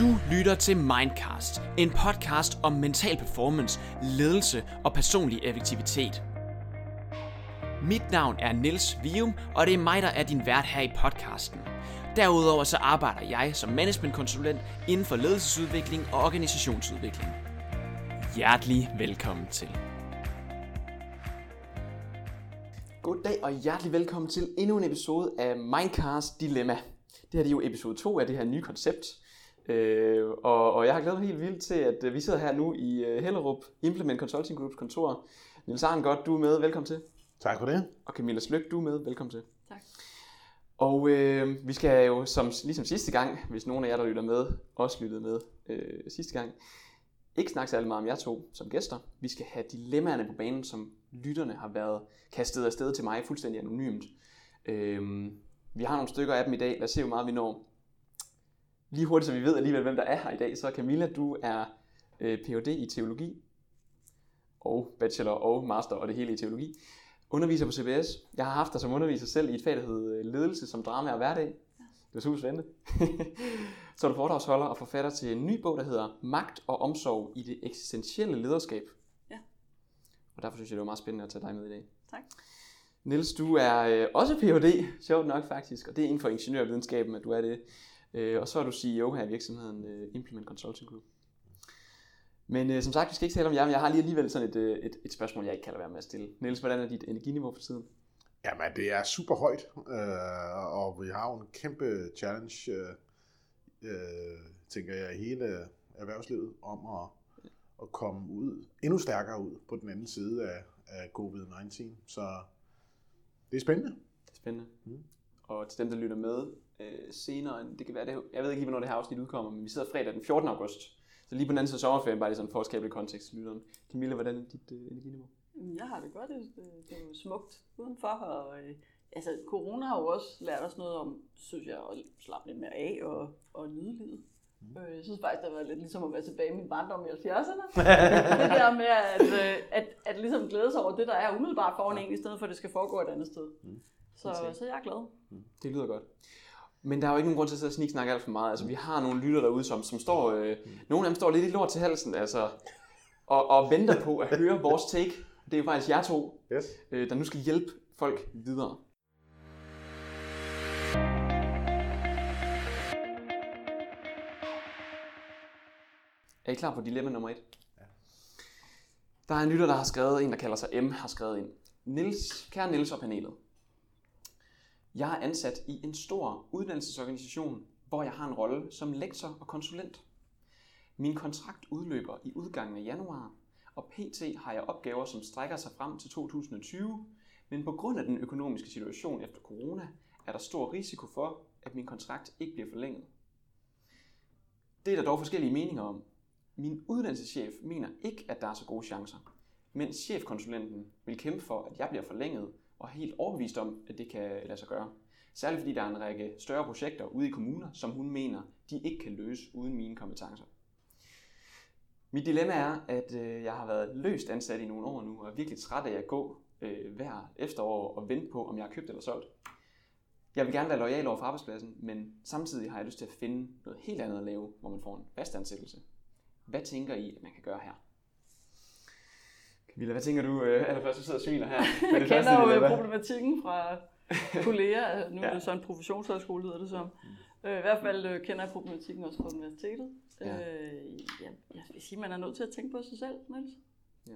Du lytter til Mindcast, en podcast om mental performance, ledelse og personlig effektivitet. Mit navn er Niels Vium, og det er mig, der er din vært her i podcasten. Derudover så arbejder jeg som managementkonsulent inden for ledelsesudvikling og organisationsudvikling. Hjertelig velkommen til. Goddag og hjertelig velkommen til endnu en episode af Mindcast Dilemma. Det her er jo episode 2 af det her nye koncept. Og jeg har glædet mig helt vildt til, at vi sidder her nu i Hellerup Implement Consulting Groups kontor. Niels Ahrengot, du er med. Velkommen til. Tak for det. Og Camilla Sløk, du er med. Velkommen til. Tak. Og vi skal jo, ligesom sidste gang, hvis nogen af jer, der lytter med, også lyttede med sidste gang, ikke snakke særlig meget om jer to som gæster. Vi skal have dilemmaerne på banen, som lytterne har været kastet afsted til mig fuldstændig anonymt. Vi har nogle stykker af dem i dag. Lad os se, hvor meget vi når. Lige hurtigt, så vi ved alligevel, hvem der er her i dag, så Camilla, du er Ph.D. i teologi, og bachelor og master og det hele i teologi. Underviser på CBS. Jeg har haft dig som underviser selv i et fag, der hedder ledelse som drama og hverdag. Det var super spændende. Så er du foredragsholder og forfatter til en ny bog, der hedder Magt og omsorg i det eksistentielle lederskab. Ja. Og derfor synes jeg, det var meget spændende at tage dig med i dag. Tak. Niels, du er også Ph.D., sjovt nok faktisk, og det er inden for ingeniørvidenskaben, at du er det. Og så er du CEO her i virksomheden Implement Consulting Group. Men som sagt, vi skal ikke tale om jer, men jeg har lige alligevel sådan et spørgsmål, jeg ikke kan lade være med at stille. Niels, hvordan er dit energiniveau for tiden? Jamen, det er super højt, og vi har jo en kæmpe challenge, tænker jeg, i hele erhvervslivet om at komme ud, endnu stærkere ud på den anden side af COVID-19. Så det er spændende. Og til dem, der lytter med senere, det kan være, jeg ved ikke lige, hvornår det her afsnit udkommer, men vi sidder fredag den 14. august. Så lige på den anden side sommerferien, bare lige sådan for at skabe lidt kontekst til lytteren. Camilla, hvordan er dit energiniveau? Jeg har det godt. Det er jo smukt udenfor. Og, altså, corona har jo også lært os noget om, synes jeg, at slappe lidt mere af og nyde livet. Jeg synes faktisk, det var lidt ligesom at være tilbage i min barndom i 70'erne. Det der med at ligesom glæde sig over det, der er umiddelbart foran en, i stedet for at det skal foregå et andet sted. Så jeg er glad. Det lyder godt. Men der er jo ikke nogen grund til at sniksnakke alt for meget. Altså, vi har nogle lytter derude, som står, nogle af dem står lidt i lort til halsen, altså, og venter på at høre vores take. Det er jo faktisk jer to, yes, der nu skal hjælpe folk videre. Er I klar på dilemma nummer 1? Ja. Der er en lytter, der har skrevet, en der kalder sig M, har skrevet ind. Niels, kære Niels og panelet. Jeg er ansat i en stor uddannelsesorganisation, hvor jeg har en rolle som lektor og konsulent. Min kontrakt udløber i udgangen af januar, og pt. Har jeg opgaver, som strækker sig frem til 2020, men på grund af den økonomiske situation efter corona, er der stor risiko for, at min kontrakt ikke bliver forlænget. Det er der dog forskellige meninger om. Min uddannelseschef mener ikke, at der er så gode chancer, men chefkonsulenten vil kæmpe for, at jeg bliver forlænget, og helt overbevist om, at det kan lade sig gøre. Særligt fordi der er en række større projekter ude i kommuner, som hun mener, de ikke kan løse uden mine kompetencer. Mit dilemma er, at jeg har været løst ansat i nogle år nu, og er virkelig træt af at gå hver efterår og vente på, om jeg har købt eller solgt. Jeg vil gerne være lojal over for arbejdspladsen, men samtidig har jeg lyst til at finde noget helt andet at lave, hvor man får en fast ansættelse. Hvad tænker I, at man kan gøre her? Camilla, hvad tænker du, allerførst du sidder og smiler her? Jeg kender jo problematikken fra kolleger, nu er det så en professionshøjskole, hedder det som. I hvert fald kender jeg problematikken også fra universitetet. Ja. Jeg vil sige, man er nødt til at tænke på sig selv, Niels. Ja.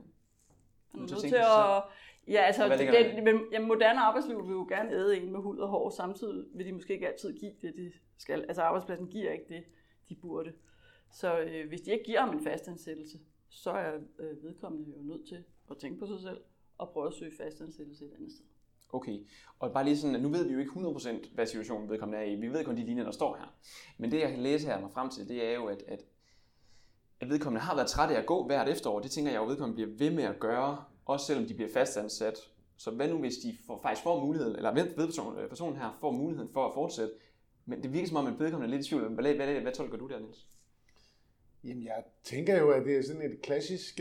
Man er nødt til at... Ja, altså, moderne arbejdsliv vil jo gerne æde en med hud og hår, samtidig vil de måske ikke altid give det, de skal. Altså arbejdspladsen giver ikke det, de burde. Så hvis de ikke giver ham en fastansættelse, så er vedkommende jo nødt til at tænke på sig selv og prøve at søge fastansættelse et andet sted. Okay, og bare lige sådan, at nu ved vi jo ikke 100%, hvad situationen vedkommende er i. Vi ved kun de linjer, der står her. Men det, jeg kan læse her mig frem til, det er jo, at vedkommende har været træt af at gå hvert efterår. Det tænker jeg jo, vedkommende bliver ved med at gøre, også selvom de bliver fastansat. Så hvad nu, hvis de får muligheden, eller personen her får muligheden for at fortsætte? Men det virker som om, at vedkommende er lidt i tvivl. Hvad tolker du der, Niels? Jamen, jeg tænker jo, at det er sådan et klassisk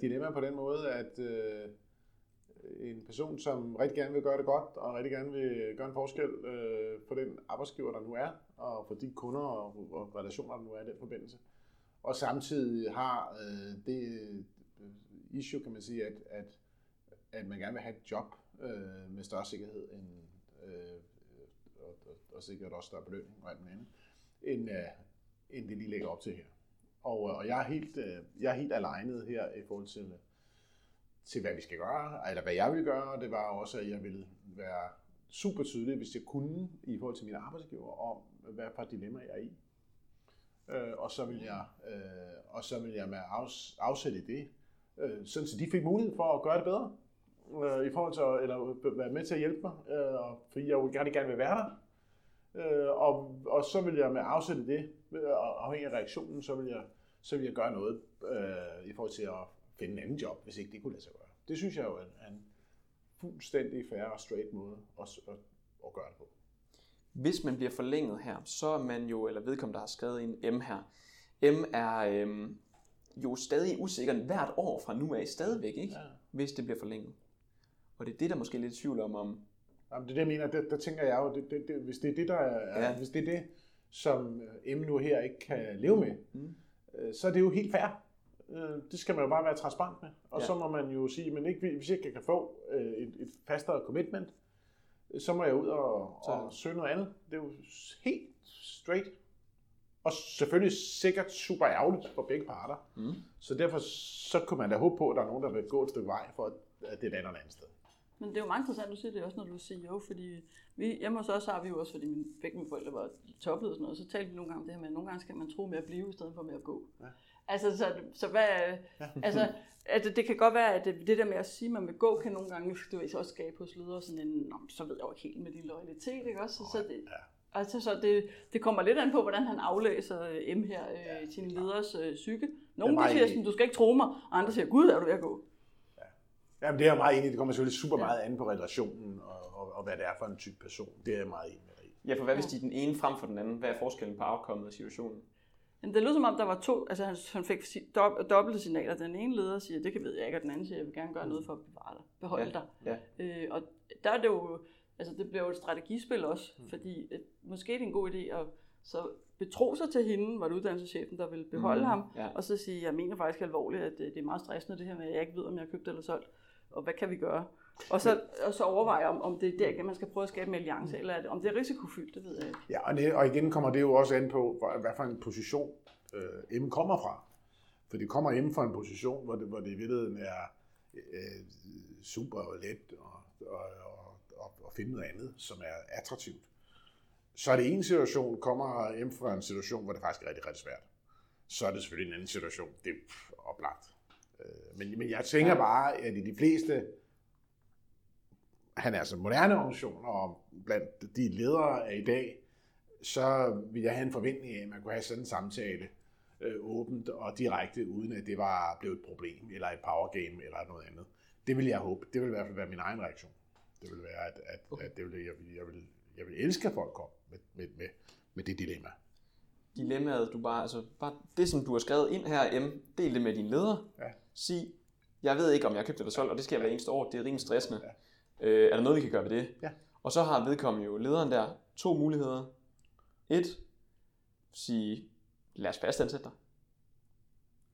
dilemma på den måde, at en person, som rigtig gerne vil gøre det godt, og rigtig gerne vil gøre en forskel for den arbejdsgiver, der nu er, og for de kunder og relationer, der nu er i den forbindelse. Og samtidig har det issue, kan man sige, at man gerne vil have et job med større sikkerhed end, og sikkert også større belønning og alt muligt andet, end det, de lægger op til her. Og jeg er helt alignet her i forhold til hvad vi skal gøre, eller hvad jeg vil gøre, og det var også, at jeg ville være super tydelig, hvis jeg kunne, i forhold til mine arbejdsgiver, om hvad for dilemmaer jeg er i. Og så vil jeg med afsætte det, sådan så de fik mulighed for at gøre det bedre, i forhold til eller være med til at hjælpe mig, fordi jeg jo gerne vil være der. Og så vil jeg med afsætte det, og afhængig af reaktionen, så vil jeg gøre noget i forhold til at finde en anden job, hvis ikke det kunne lade sig gøre. Det synes jeg jo er en fuldstændig fair og straight måde at gøre det på. Hvis man bliver forlænget her, så er man jo, eller vedkommende, der har skrevet en M her. M er jo stadig usikker hvert år fra nu af stadigvæk, ikke? Ja. Hvis det bliver forlænget. Og det er det, der måske er lidt tvivl om. Jamen, det er det, jeg mener. Der tænker jeg jo, det, hvis det er det, der er, ja. Hvis det er det, som M nu her ikke kan leve med, så er det jo helt fair. Det skal man jo bare være transparent med. Og ja. Så må man jo sige, men ikke, hvis jeg ikke kan få et fastere commitment, så må jeg ud og søge noget andet. Det er jo helt straight. Og selvfølgelig sikkert super ærgerligt for begge parter. Mm. Så derfor så kunne man da håbe på, at der er nogen, der vil gå et stykke vej for, at det lander et andet sted. Men det er jo meget interessant, du siger det også, når du siger jo, fordi hjemme hos os har vi jo også, fordi begge mine forældre var toplede og sådan noget, så talte vi nogle gange om det her med, at nogle gange skal man tro med at blive, i stedet for med at gå. Ja. Altså, så hvad, ja. Altså, det kan godt være, at det der med at sige, at man vil gå, kan nogle gange, du ved, også skabe hos ledere sådan en, så ved jeg jo ikke helt med din loyalitet, ikke også? Så det, ja. Altså, så det kommer lidt an på, hvordan han aflæser M her, sin leders psyke. Nogle siger sådan, du skal ikke tro mig, og andre siger, gud, er du ved at gå? Jamen, det er jeg meget enig i. Det kommer selvfølgelig super meget an på relationen og hvad det er for en type person. Det er jeg meget enig i. Ja, for hvad hvis de er den ene frem for den anden? Hvad er forskellen på afkommet og situationen? Jamen, det lød som om, der var to. Altså, han fik dobbelte signaler. Den ene leder siger, det kan ved jeg ikke, og den anden siger, jeg vil gerne gøre noget for at bevare dig, beholde dig. Ja. Og der er det jo, altså det bliver jo et strategispil også, fordi måske er det en god idé at så betro sig til hende, var det uddannelseschefen, der ville beholde ham, og så sige, jeg mener faktisk alvorligt, at det er meget stressende det her med, at jeg ikke ved, om jeg har købt eller solgt. Og hvad kan vi gøre? Og så overveje, om det er der, man skal prøve at skabe en alliance, eller om det er risikofyldt, det ved jeg ikke. Ja, og igen kommer det jo også an på, hvad for en position M kommer fra. For det kommer M fra en position, hvor det i virkeligheden er super let at finde noget andet, som er attraktivt. Så er det en situation, kommer M fra en situation, hvor det faktisk er rigtig, rigtig svært. Så er det selvfølgelig en anden situation. Det er oplagt. Men jeg tænker bare, at i de fleste, han er altså moderne organisationer, og blandt de ledere af i dag, så vil jeg have en forventning af, at man kunne have sådan en samtale åbent og direkte, uden at det var blevet et problem, eller et powergame, eller noget andet. Det vil jeg håbe. Det vil i hvert fald være min egen reaktion. Det vil være, at det vil, jeg vil elske, at folk kom med det dilemma. Dilemmaet, du bare det, som du har skrevet ind her, M, del det med din leder. Ja. Sig, jeg ved ikke, om jeg købte eller solgt, og det sker hver eneste år. Det er rimelig stressende. Ja. Er der noget, vi kan gøre ved det? Ja. Og så har vedkommende jo lederen der to muligheder. 1. Sige, lad os fastansætte dig.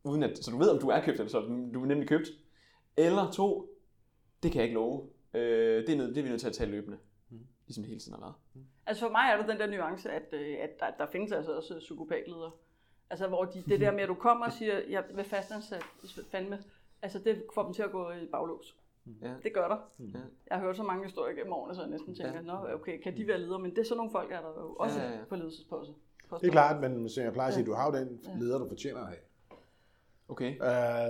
Uden at, så du ved, om du er købt eller solgt. Du er nemlig købt. Eller 2. Det kan jeg ikke love. Det er vi nødt til at tage løbende. Ligesom det hele tiden har været. Altså for mig er der den der nuance, at der findes altså også psykopatledere. Altså hvor det der med, at du kommer og siger, jeg vil fastansat, fandme, altså det får dem til at gå i baglås. Ja. Det gør der. Ja. Jeg har hørt så mange historier gennem årene, så jeg næsten tænker, nå, okay, kan de være ledere? Men det er sådan nogle folk, der er der jo også på ledelsesposten. Det er klart, men som jeg plejer at sige, du har jo den leder, du fortjener at have. Okay.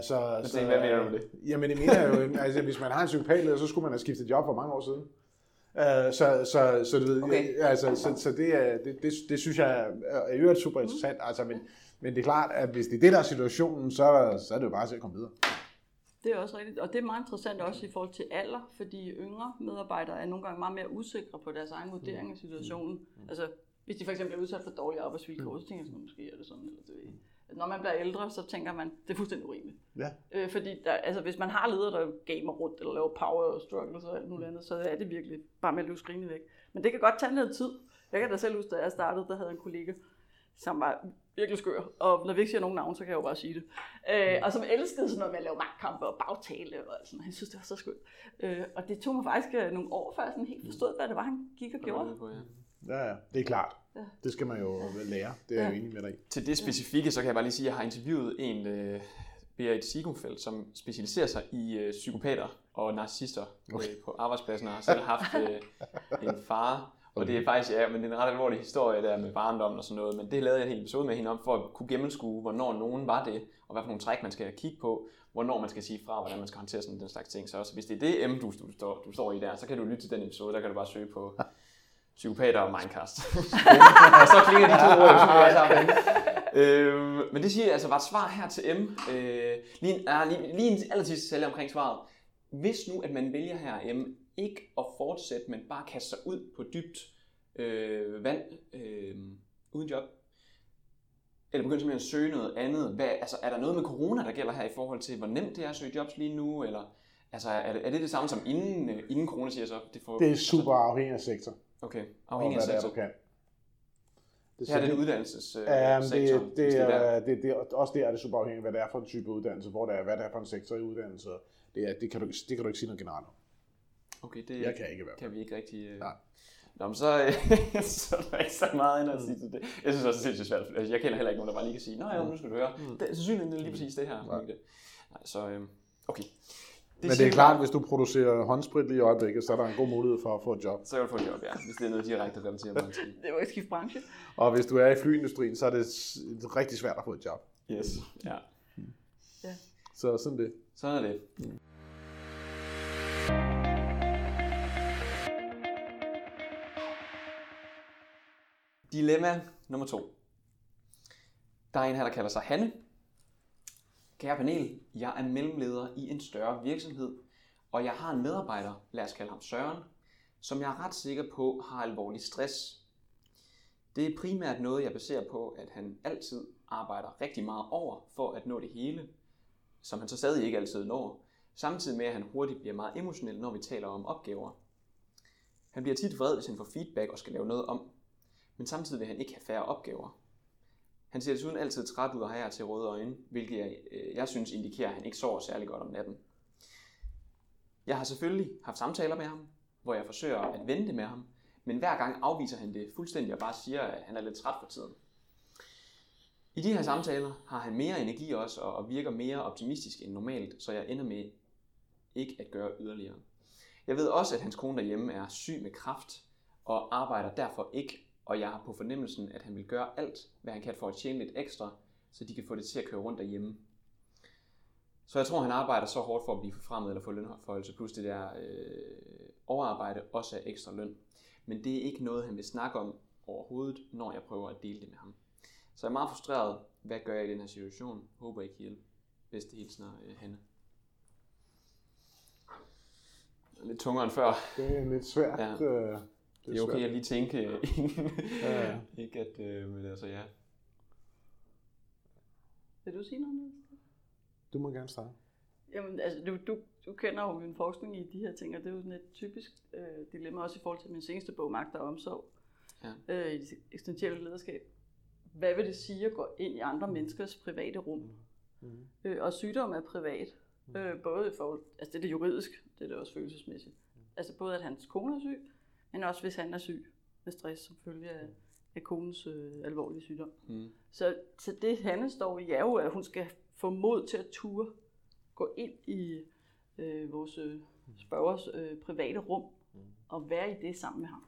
Så hvad mener du om det? Jamen det mener jeg jo, altså hvis man har en psykopatleder, så skulle man have skiftet job for mange år siden. Så du ved, altså så det synes jeg er i øvrigt super interessant. Altså, men det er klart, at hvis det er det der situationen, så er det jo bare til at komme videre. Det er også rigtigt, og det er meget interessant også i forhold til alder, fordi yngre medarbejdere er nogle gange meget mere usikre på deres egen vurdering af situationen. Altså hvis de for eksempel er udsat for dårlige arbejdsvilkår, så tænker jeg, måske er det sådan eller det. når man bliver ældre, så tænker man, det er fuldstændig urimeligt. Ja. Fordi der, altså, hvis man har ledere, der gamer rundt, eller laver power struggles og alt muligt andet, så er det virkelig bare med at løbe skrigende væk. Men det kan godt tage noget tid. Jeg kan da selv huske, da jeg startede, der havde en kollega, som var virkelig skør. Og når vi ikke siger nogen navn, så kan jeg jo bare sige det. Og som elskede sådan noget med at lave magtkampe og bagtale og sådan. Han synes, det var så skønt. Og det tog mig faktisk nogle år før, jeg sådan helt forstod, hvad det var, han gik og gjorde. Ja, det er klart. Ja. Det skal man jo lære. Det er jeg jo enig med dig i. Til det specifikke, så kan jeg bare lige sige, at jeg har interviewet en Berit Siegenfeldt, som specialiserer sig i psykopater og narcister på arbejdspladsen, og har selv haft en far. Og det er faktisk, ja, men det er en ret alvorlig historie der med barndommen og sådan noget, men det lavede jeg en hel episode med hende om, for at kunne gennemskue, hvornår nogen var det, og hvad for nogle træk man skal kigge på, hvornår man skal sige fra, hvordan man skal håndtere sådan den slags ting. Så også, hvis det er det emne, du står i der, så kan du lytte til den episode, der kan du bare søge på psykopater og Mindcast. Og så klinger de to ord, som jeg sammen. Men det siger altså var et svar her til M. Lige en allersidste sælge omkring svaret. Hvis nu, at man vælger her M, ikke at fortsætte, men bare kaste sig ud på dybt vand uden job, eller begynde simpelthen at søge noget andet. Altså, er der noget med corona, der gælder her i forhold til, hvor nemt det er at søge jobs lige nu? Eller, altså, er det det samme som inden corona, siger så? Det er super afhængig af sektor. Okay, afhængig af sektor. Det er, det her er den uddannelsessektor. Også der er det super afhængigt, hvad det er for en type uddannelse, hvad det er for en sektor i uddannelse. Det kan du ikke sige noget generelt om. Okay, det kan vi ikke rigtig... Nej. Nå, men så er der ikke så meget end at sige til det. Jeg synes også, det er sindssygt svært. Jeg kender heller ikke nogen, der bare lige kan sige, nej, nu skal du høre. Sandsynligheden er lige præcis det her. Nej, så... Okay. Men det er klart, at hvis du producerer håndsprit lige i øjeblikket, så er der en god mulighed for at få et job. Så kan du få et job, ja. Hvis det er noget direkte relateret med håndsprit. Det var ikke skifte branche. Og hvis du er i flyindustrien, så er det rigtig svært at få et job. Yes, ja. Ja. Så sådan det. Sådan er det. Dilemma nummer 2. Der er en her, der kalder sig Hanne. Kære panel, jeg er mellemleder i en større virksomhed, og jeg har en medarbejder, lad os kalde ham Søren, som jeg er ret sikker på har alvorlig stress. Det er primært noget, jeg baserer på, at han altid arbejder rigtig meget over for at nå det hele, som han så stadig ikke altid når, samtidig med, at han hurtigt bliver meget emotionel, når vi taler om opgaver. Han bliver tit vred, hvis han får feedback og skal lave noget om, men samtidig vil han ikke have færre opgaver. Han ser desuden altid træt ud og har til røde øjne, hvilket jeg synes indikerer, at han ikke sover særlig godt om natten. Jeg har selvfølgelig haft samtaler med ham, hvor jeg forsøger at vente med ham, men hver gang afviser han det fuldstændig og bare siger, at han er lidt træt for tiden. I de her samtaler har han mere energi også og virker mere optimistisk end normalt, så jeg ender med ikke at gøre yderligere. Jeg ved også, at hans kone derhjemme er syg med kræft og arbejder derfor ikke, og jeg har på fornemmelsen, at han vil gøre alt, hvad han kan for at tjene lidt ekstra, så de kan få det til at køre rundt derhjemme. Så jeg tror, han arbejder så hårdt for at blive forfremmet eller få lønforhøjelse, plus det der overarbejde også er ekstra løn. Men det er ikke noget, han vil snakke om overhovedet, når jeg prøver at dele det med ham. Så jeg er meget frustreret. Hvad gør jeg i den her situation? Håber ikke hjælp. Bedste hilsen, Hanne. Lidt tungere end før. Det er lidt svært. Ja. Det er okay at lige tænke inden. Ja. Ikke at, men altså ja. Vil du sige noget? Du må gerne starte. Jamen altså, du kender jo min forskning i de her ting, og det er jo sådan et typisk dilemma, også i forhold til min seneste bog, Magt og omsorg i det eksistentielle lederskab. Hvad vil det sige at gå ind i andre menneskers private rum? Mm-hmm. Og sygdom er privat. Både i forhold, altså det er det juridisk, det er det også følelsesmæssigt. Mm-hmm. Altså både at hans kone er syg, men også hvis han er syg med stress, som følge af konens alvorlige sygdom. Mm. Så det, Hanne står i, er jo, at hun skal få mod til at ture, gå ind i vores spørgers private rum, og være i det sammen med ham.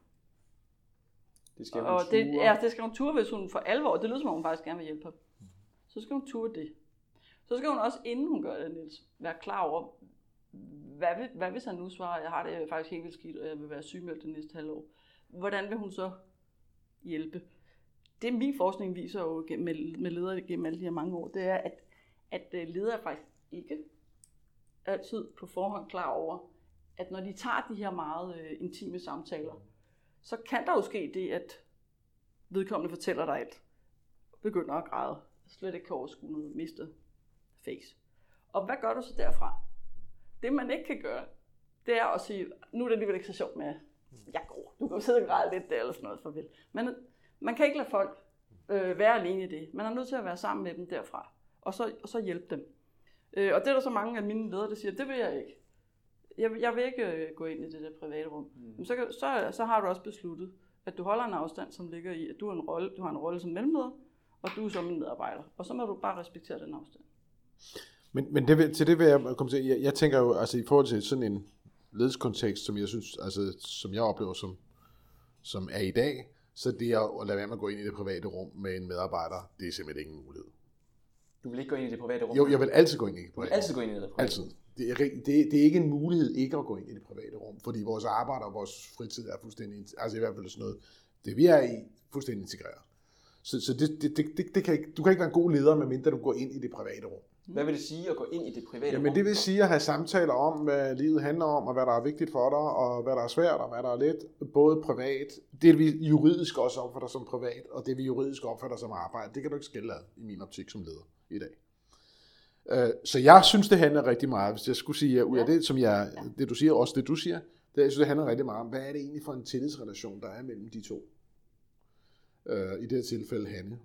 Det skal hun ture. Det skal hun ture, hvis hun for alvor, det lyder som om hun faktisk gerne vil hjælpe ham. Mm. Så skal hun ture det. Så skal hun også, inden hun gør det, Niels, være klar over, hvad hvis han nu svarer, jeg har det faktisk helt vildt skidt, og jeg vil være sygemeldt det næste halvår? Hvordan vil hun så hjælpe? Det min forskning viser jo med ledere gennem alle de her mange år, det er, at ledere er faktisk ikke altid på forhånd klar over, at når de tager de her meget intime samtaler, så kan der jo ske det, at vedkommende fortæller dig alt, begynder at græde. slet ikke kan overskue noget mistet face. Og hvad gør du så derfra? Det man ikke kan gøre, det er at sige, nu er det alligevel ikke så sjovt med, jeg går, du kan jo sidde og græde lidt der eller sådan noget, farvel. Men man kan ikke lade folk være alene i det. Man er nødt til at være sammen med dem derfra, og så hjælpe dem. Og det er der så mange af mine ledere, der siger, det vil jeg ikke. Jeg vil ikke gå ind i det der private rum. Mm. Så har du også besluttet, at du holder en afstand, som ligger i, at du har en rolle som mellemleder, og du er som en medarbejder. Og så må du bare respektere den afstand. Men jeg tænker jo, altså i forhold til sådan en ledelseskontekst, som jeg synes, altså som jeg oplever, som er i dag, så det at lade være med at gå ind i det private rum med en medarbejder, det er simpelthen ingen mulighed. Du vil ikke gå ind i det private rum? Jo, jeg vil altid gå ind i det private rum. Altid gå ind i det private rum? Altid. Det er ikke en mulighed ikke at gå ind i det private rum, fordi vores arbejde og vores fritid er fuldstændig, altså i hvert fald sådan noget, det vi er i, fuldstændig integreret. Så det kan ikke, du kan ikke være en god leder, medmindre du går ind i det private rum. Hvad vil det sige at gå ind i det private rum? Jamen det vil sige at have samtaler om, hvad livet handler om, og hvad der er vigtigt for dig, og hvad der er svært, og hvad der er let. Både privat, det vi juridisk også opfatter som privat, og det vi juridisk opfatter som arbejde, det kan du ikke skille ad i min optik som leder i dag. Så jeg synes, det handler rigtig meget, hvis jeg skulle sige, ud af det, som jeg, det du siger, også det du siger, jeg synes, det handler rigtig meget om, hvad er det egentlig for en tillidsrelation, der er mellem de to? I det her tilfælde Hanne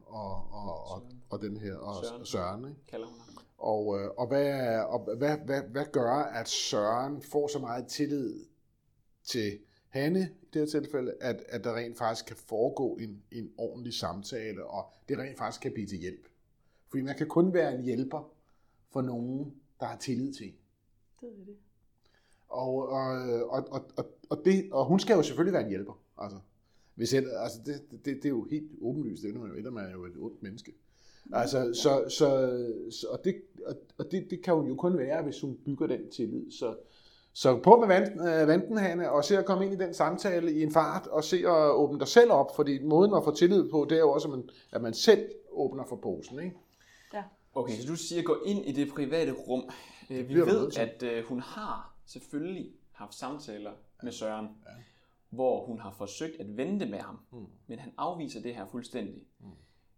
og den her, og Søren, ikke? Kalder hun ham. Og hvad gør, at Søren får så meget tillid til Hanne i det her tilfælde, at der rent faktisk kan foregå en ordentlig samtale, og det rent faktisk kan blive til hjælp? Fordi man kan kun være en hjælper for nogen, der har tillid til en. Det er det. Og hun skal jo selvfølgelig være en hjælper, altså. Det er jo helt åbenlyst, det er jo et ondt menneske. Altså, det kan hun jo kun være, hvis hun bygger den tillid. Så på med vanten, Hanne, og se at komme ind i den samtale i en fart, og se at åbne dig selv op, fordi måden at få tillid på, det er jo også, at man selv åbner for posen, ikke? Ja. Okay, så du siger, gå ind i det private rum. Vi ved, at hun har selvfølgelig haft samtaler med Søren. Ja. Hvor hun har forsøgt at vente med ham, men han afviser det her fuldstændig. Mm.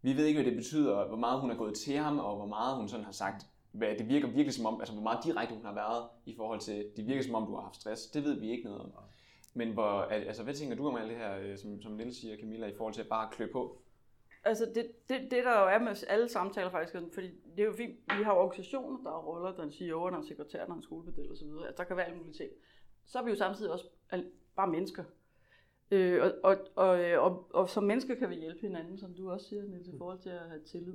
Vi ved ikke, hvad det betyder, hvor meget hun har gået til ham, og hvor meget hun sådan har sagt, hvad det virker virkelig som om, altså hvor meget direkte hun har været i forhold til, det virker som om, du har haft stress, det ved vi ikke noget om. Men hvor, altså, hvad tænker du om alt det her, som Niels siger, Camilla, i forhold til at bare klø på? Altså det der jo er med alle samtaler faktisk, fordi det er jo fint, vi har organisationer, der er roller, der er en CEO, der er en sekretær, der er en skolebedel osv., altså der kan være alle mulige ting. Så er vi jo samtidig også bare mennesker. Og som mennesker kan vi hjælpe hinanden, som du også siger, Niels, i forhold til at have tillid.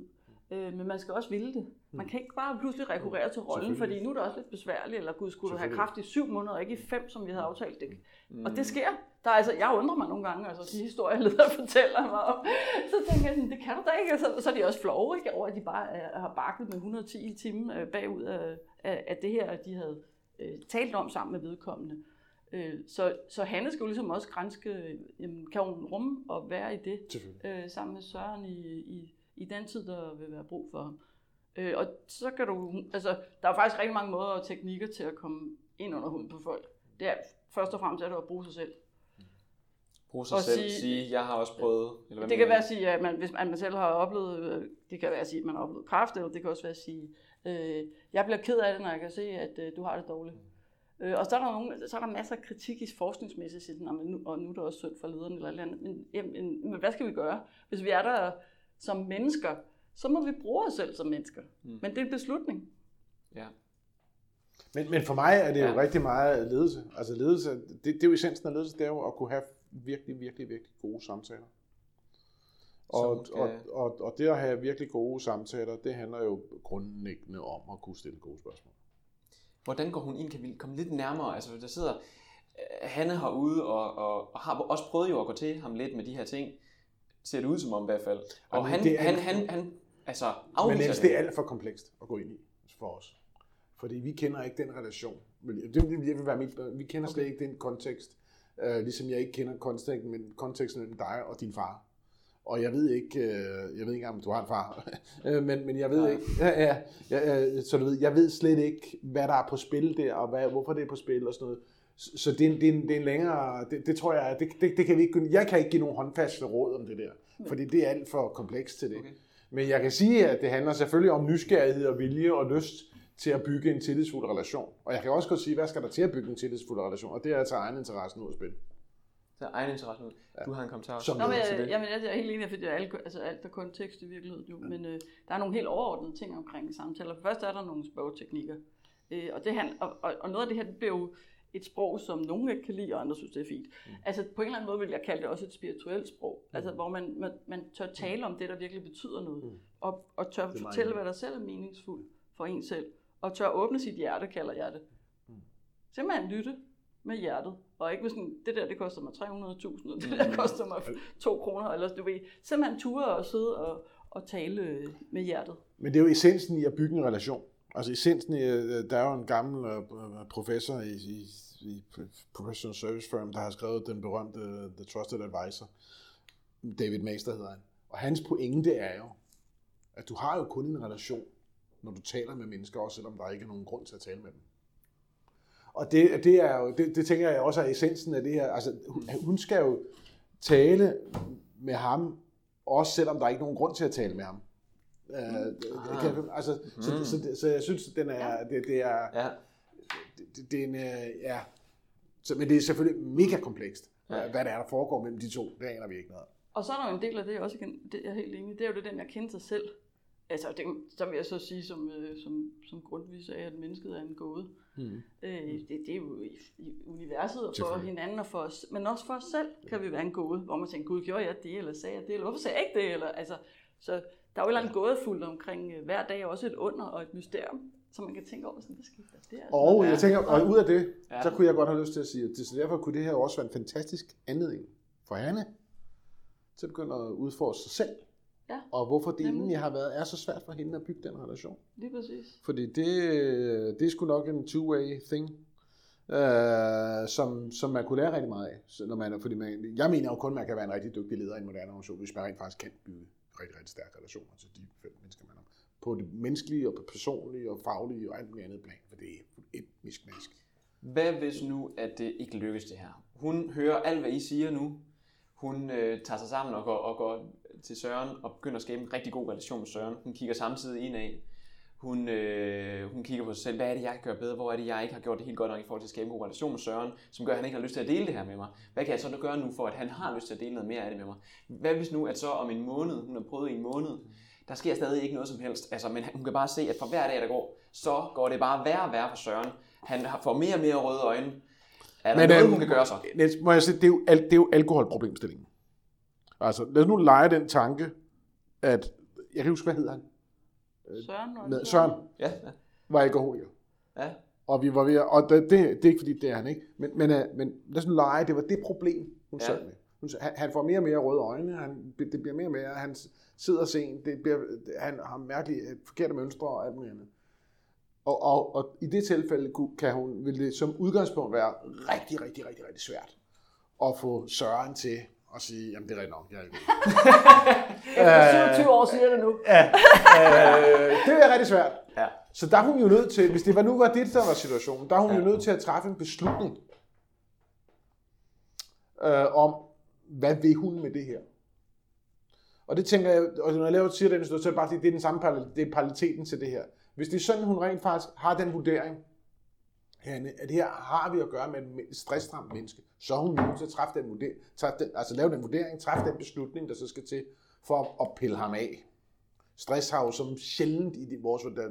Men man skal også ville det. Man kan ikke bare pludselig rekurrere til rollen, fordi nu er det også lidt besværligt, eller gud, skulle du have kræft i 7 måneder, og ikke i 5, som vi havde aftalt det. Og det sker. Jeg undrer mig nogle gange, altså de historier, ledere fortæller mig om. Så tænker jeg sådan, det kan du da ikke. Så er de også flove, ikke, over, at de bare har bakket med 110 timer bagud af det her, de havde talt om sammen med vedkommende. Så Hanne skal jo ligesom også grænske, kan hun rumme og være i det, sammen med Søren i den tid, der vil være brug for ham. Og så kan du, altså der er faktisk rigtig mange måder og teknikker til at komme ind under huden på folk. Det er først og fremmest at bruge sig selv. Bruge sig selv, sige, jeg har også prøvet. Eller hvad det kan være at sige, at man selv har oplevet, det kan være at sige, at man har oplevet kræft, eller det kan også være at sige, jeg bliver ked af det, når jeg kan se, at du har det dårligt. Og så er der masser af kritik i forskningsmæssigt, og nu er det også synd for lederen eller et eller andet. Men hvad skal vi gøre? Hvis vi er der som mennesker, så må vi bruge os selv som mennesker. Mm. Men det er en beslutning. Ja. Men for mig er det jo rigtig meget ledelse. Altså ledelse, det er jo essensen af ledelse, det er jo at kunne have virkelig, virkelig, virkelig gode samtaler. Og det at have virkelig gode samtaler, det handler jo grundlæggende om at kunne stille gode spørgsmål. Hvordan går hun ind? Kan vi komme lidt nærmere? Altså, der sidder Hanne herude og har også prøvet jo at gå til ham lidt med de her ting. Ser det ud som om i hvert fald. Og han altså afviser det. Men det er alt for komplekst at gå ind i for os. Fordi vi kender ikke den relation. Vi kender slet ikke den kontekst. Ligesom jeg ikke kender konteksten, men konteksten mellem dig og din far. Og jeg ved ikke om du har en far, men jeg ved ikke, så du ved, jeg ved slet ikke, hvad der er på spil der, og hvorfor det er på spil og sådan noget. Så det er en længere, det tror jeg, det kan vi ikke, jeg kan ikke give nogen håndfaste råd om det der, fordi det er alt for komplekst til det. Okay. Men jeg kan sige, at det handler selvfølgelig om nysgerrighed og vilje og lyst til at bygge en tillidsfuld relation. Og jeg kan også godt sige, hvad skal der til at bygge en tillidsfuld relation? Og det er at tage egeninteressen ud af spil. Så egeninteressen ud? Ja. Du har en kommentar også. Jamen, jeg er helt enig, fordi alt er kun tekst i virkeligheden jo. Ja. Men der er nogle helt overordnede ting omkring samtaler. Først er der nogle sprogteknikker. Og noget af det her, det bliver jo et sprog, som nogen ikke kan lide, og andre synes, det er fint. Altså på en eller anden måde vil jeg kalde det også et spirituelt sprog, altså hvor man tør tale om det, der virkelig betyder noget, og tør fortælle, hvad der selv er meningsfuldt for en selv, og tør åbne sit hjerte, kalder jeg det. Simpelthen lytte med hjertet, og ikke med sådan, det der, det koster mig 300.000, og det der koster mig 2 kroner, eller du ved, simpelthen ture og sidde og tale med hjertet. Men det er jo essensen i at bygge en relation. Altså essensen, der er jo en gammel professor i Professional Service Firm, der har skrevet den berømte The Trusted Advisor. David Maester hedder han. Og hans pointe er jo, at du har jo kun en relation, når du taler med mennesker, også selvom der ikke er nogen grund til at tale med dem. Og det er jo, det tænker jeg også er essensen af det her. Altså hun skal jo tale med ham, også selvom der ikke er nogen grund til at tale med ham. Så jeg synes, den er, men det er selvfølgelig mega komplekst, hvad der foregår mellem de to, det aner vi ikke noget. Og så er der jo en del af det, jeg også kan, det er helt enig, det er jo det, den jeg kender sig selv. Altså, det, så vil jeg så sige, som Grundtvig sagde, at mennesket er en gåde. Det er jo i universet og for hinanden og for os, men også for os selv kan vi være en gåde, hvor man tænker, gud, gjorde jeg det, eller sagde jeg det, eller hvorfor sagde jeg ikke det, eller altså, så... Der er jo et eller andet gådefuldt omkring hver dag, også et under og et mysterium, som man kan tænke over, sådan, hvad sker der? Det er og jeg tænker, og ud af det, så kunne jeg godt have lyst til at sige, at så derfor kunne det her også være en fantastisk anledning for Hanne til at begynde at udfordre sig selv. Ja. Og hvorfor det egentlig har været, er så svært for hende at bygge den relation. Lige præcis. Fordi det er sgu nok en two-way thing, som man kunne lære rigtig meget af. Så når man, fordi jeg mener jo kun, at man kan være en rigtig dygtig leder i en moderne organisation, hvis man rent faktisk kan bygge rigtig, rigtig stærke relationer til de 5 mennesker, man har. På det menneskelige, og på det personlige, og faglige, og alt muligt andet plan, for det er et menneske. Hvad hvis nu, at det ikke lykkes det her? Hun hører alt, hvad I siger nu. Hun tager sig sammen og går til Søren, og begynder at skabe en rigtig god relation med Søren. Hun kigger samtidig indad. Hun kigger på sig selv. Hvad er det, jeg kan gøre bedre? Hvor er det, jeg ikke har gjort det helt godt nok i forhold til at skabe en god relation med Søren, som gør, at han ikke har lyst til at dele det her med mig? Hvad kan jeg så gøre nu for, at han har lyst til at dele noget mere af det med mig? Hvad hvis nu, at så om en måned, hun har prøvet i en måned, der sker stadig ikke noget som helst. Altså, men hun kan bare se, at for hver dag, der går, så går det bare værre og værre for Søren. Han får mere og mere røde øjne. Er der noget, hun kan gøre så? Må jeg sige, det er jo alkoholproblemstillingen. Altså, lad os nu lege den tanke, at... Jeg kan huske, hvad hedder han? Søren var alkoholiker. Ja. Og vi var ved at, og det er ikke fordi det er han ikke, men lad os nu lege, det var det problem hun sad med. Han får mere og mere røde øjne, det bliver mere og mere, han sidder sent, han har mærkelige forkerte mønstre og alt muligt andet. Og i det tilfælde vil det som udgangspunkt være rigtig, rigtig, rigtig, rigtig svært at få Søren til og sige, jamen det er rigtigt nok, jeg er ikke. 27 år siger det nu. Det er rigtig svært. Ja. Så der er hun jo nødt til, hvis det nu var det, der var situationen, der er hun jo nødt til at træffe en beslutning om, hvad vil hun med det her? Og det tænker jeg, og når jeg laver siger det, så er det bare, det er den samme paralleliteten til det her. Hvis det er sådan, hun rent faktisk har den vurdering, at det her har vi at gøre med et stressramt menneske, så er hun nødt til at lave den vurdering, træffe den beslutning, der så skal til for at pille ham af. Stress har jo som sjældent i vores, det er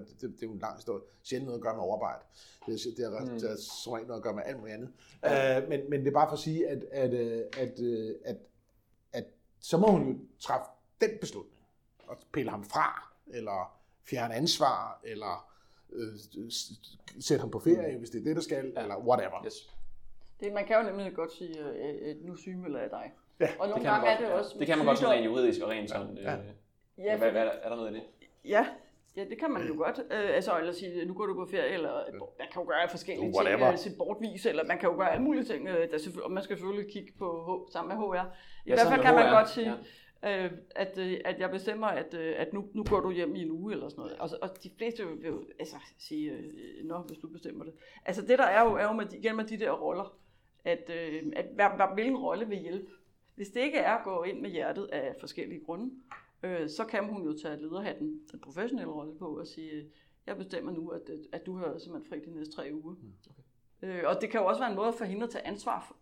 jo en lang historie, sjældent noget at gøre med overarbejde. Det er som regel noget at gøre med alt muligt andet. Men det er bare for at sige, at så må hun jo træffe den beslutning, og pille ham fra, eller fjerne ansvar, eller sætte ham på ferie, hvis det er det, der skal, eller whatever. Yes. Man kan jo nemlig godt sige, nu sygemelder jeg dig. Ja, og nogle gange er det også... Det kan man godt sådan rent juridisk og rent sådan... er der noget i det? Ja, det kan man jo godt. Eller sige, nu går du på ferie, eller man kan jo gøre forskellige ting, altså bortvise, eller man kan jo gøre alle mulige ting, og man skal selvfølgelig kigge på sammen med HR. I hvert fald kan man godt sige... At jeg bestemmer, at nu går du hjem i en uge eller sådan noget. Og de fleste vil jo sige, hvis du bestemmer det. Altså det der er jo med de der roller, at hvilken rolle vil hjælpe. Hvis det ikke er at gå ind med hjertet af forskellige grunde, så kan hun jo tage lederhatten, den professionelle rolle på, og sige, jeg bestemmer nu, at du hører simpelthen fri de næste 3 uger. Okay. Og det kan jo også være en måde for hende at tage ansvar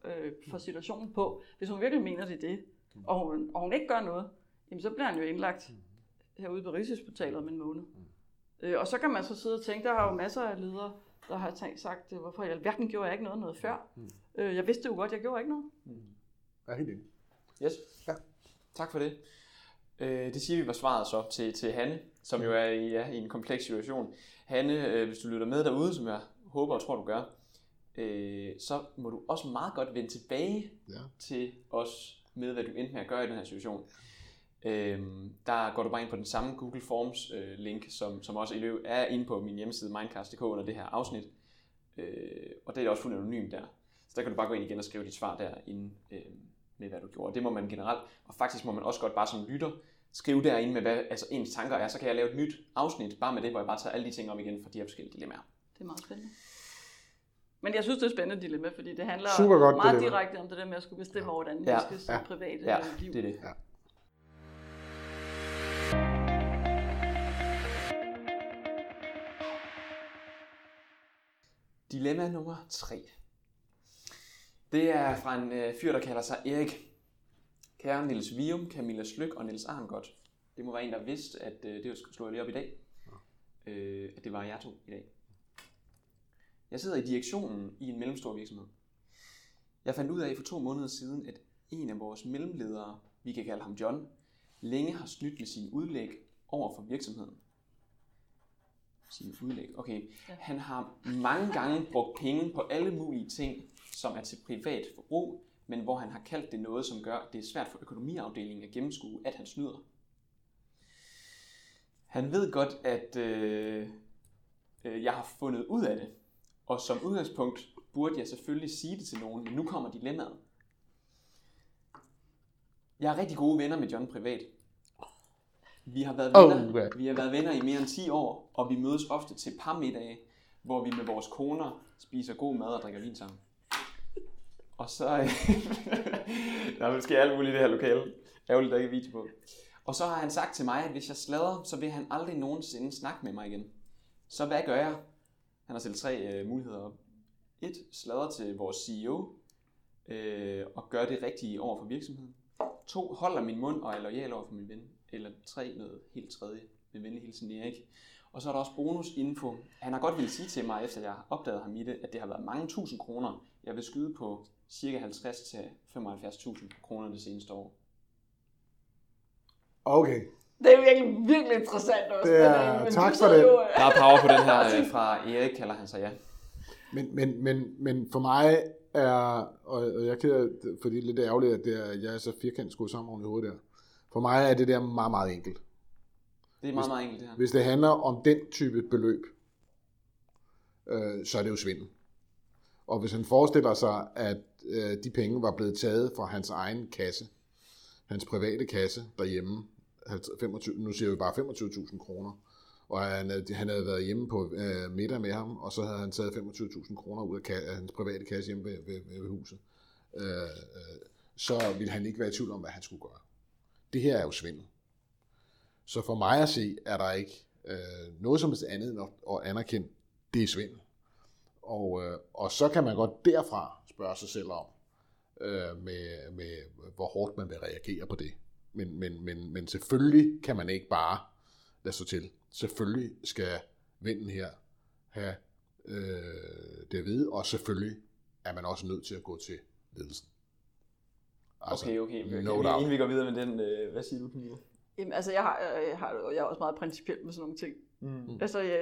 for situationen på, hvis hun virkelig mener det, og hun ikke gør noget, jamen så bliver han jo indlagt herude på Rigshospitalet om en måned. Og så kan man så sidde og tænke, der har jo masser af ledere, der har sagt, hvorfor i alverden gjorde jeg ikke noget før. Jeg vidste jo godt, jeg gjorde ikke noget. Ja, helt enig. Yes, ja. Tak for det. Det siger vi var svaret så til Hanne, som jo er i en kompleks situation. Hanne, hvis du lytter med derude, som jeg håber og tror, du gør, så må du også meget godt vende tilbage til os med, hvad du endte med at gøre i den her situation. Der går du bare ind på den samme Google Forms link, som også er inde på min hjemmeside mindcast.dk under det her afsnit. Og det er også fuldt anonymt der. Så der kan du bare gå ind igen og skrive dit svar derinde med, hvad du gjorde. Det må man generelt, og faktisk må man også godt bare som lytter skrive derinde med, hvad altså ens tanker er. Så kan jeg lave et nyt afsnit bare med det, hvor jeg bare tager alle de ting om igen fra de her forskellige dilemmaer. Det er meget spændende. Men jeg synes, det er et spændende dilemma, fordi det handler meget direkte om det der med at skulle bestemme over, hvordan menneskets private liv. Det er det. Ja. Dilemma nummer 3. Det er fra en fyr, der kalder sig Erik. Kære Niels Vium, Camilla Sløk og Niels Ahrengot. Det må være en, der vidste, at det slog jeg lige op i dag. At det var jer to i dag. Jeg sidder i direktionen i en mellemstor virksomhed. Jeg fandt ud af for 2 måneder siden, at en af vores mellemledere, vi kan kalde ham John, længe har snydt med sine udlæg over for virksomheden. Sine udlæg, okay. Ja. Han har mange gange brugt penge på alle mulige ting, som er til privat forbrug, men hvor han har kaldt det noget, som gør, at det er svært for økonomiafdelingen at gennemskue, at han snyder. Han ved godt, at jeg har fundet ud af det, og som udgangspunkt burde jeg selvfølgelig sige det til nogen, men nu kommer dilemmaet. Jeg er rigtig gode venner med John privat. Vi har været venner i mere end 10 år, og vi mødes ofte til parmiddage, hvor vi med vores koner spiser god mad og drikker vin sammen. Og så... der er måske alt muligt i det her lokale. Ærgerligt, der ikke er video på. Og så har han sagt til mig, at hvis jeg sladrer, så vil han aldrig nogensinde snakke med mig igen. Så hvad gør jeg? Han har selv 3 muligheder op. 1. Sladrer til vores CEO og gør det rigtige over for virksomheden. 2. Holder min mund og er loyal over for min ven. Eller 3. noget helt tredje med venlig hilsen Erik. Og så er der også bonusinfo. Han har godt ville sige til mig, efter jeg opdagede ham i det, at det har været mange 1000 kroner. Jeg vil skyde på ca. 50.000-75.000 kroner det seneste år. Okay. Det er virkelig, virkelig interessant også. Tak for det. Der er power på den her fra Erik, kalder han sig, ja. Men for mig er, og jeg er ked af, fordi det er lidt ærgerligt, at jeg er så firkantet skruet sammen oven i hovedet der. For mig er det der meget, meget enkelt. Det er meget, meget enkelt, det her. Hvis det handler om den type beløb, så er det jo svindel. Og hvis han forestiller sig, at de penge var blevet taget fra hans egen kasse, hans private kasse derhjemme, 25, nu siger vi bare 25.000 kroner, og han havde været hjemme på middag med ham, og så havde han taget 25.000 kroner ud af hans private kasse hjemme ved huset, så ville han ikke være i tvivl om, hvad han skulle gøre. Det her er jo svindel. Så for mig at se, er der ikke noget som helst andet end at anerkende, det er svindel. Og så kan man godt derfra spørge sig selv om, med hvor hårdt man vil reagere på det. Men selvfølgelig kan man ikke bare lade sig til. Selvfølgelig skal vennen her have det at vide, og selvfølgelig er man også nødt til at gå til ledelsen. Altså, okay. No doubt. Inden vi går videre med den, hvad siger du, Camilla? Jamen, altså, jeg er også meget principielt med sådan nogle ting. Mm. Altså,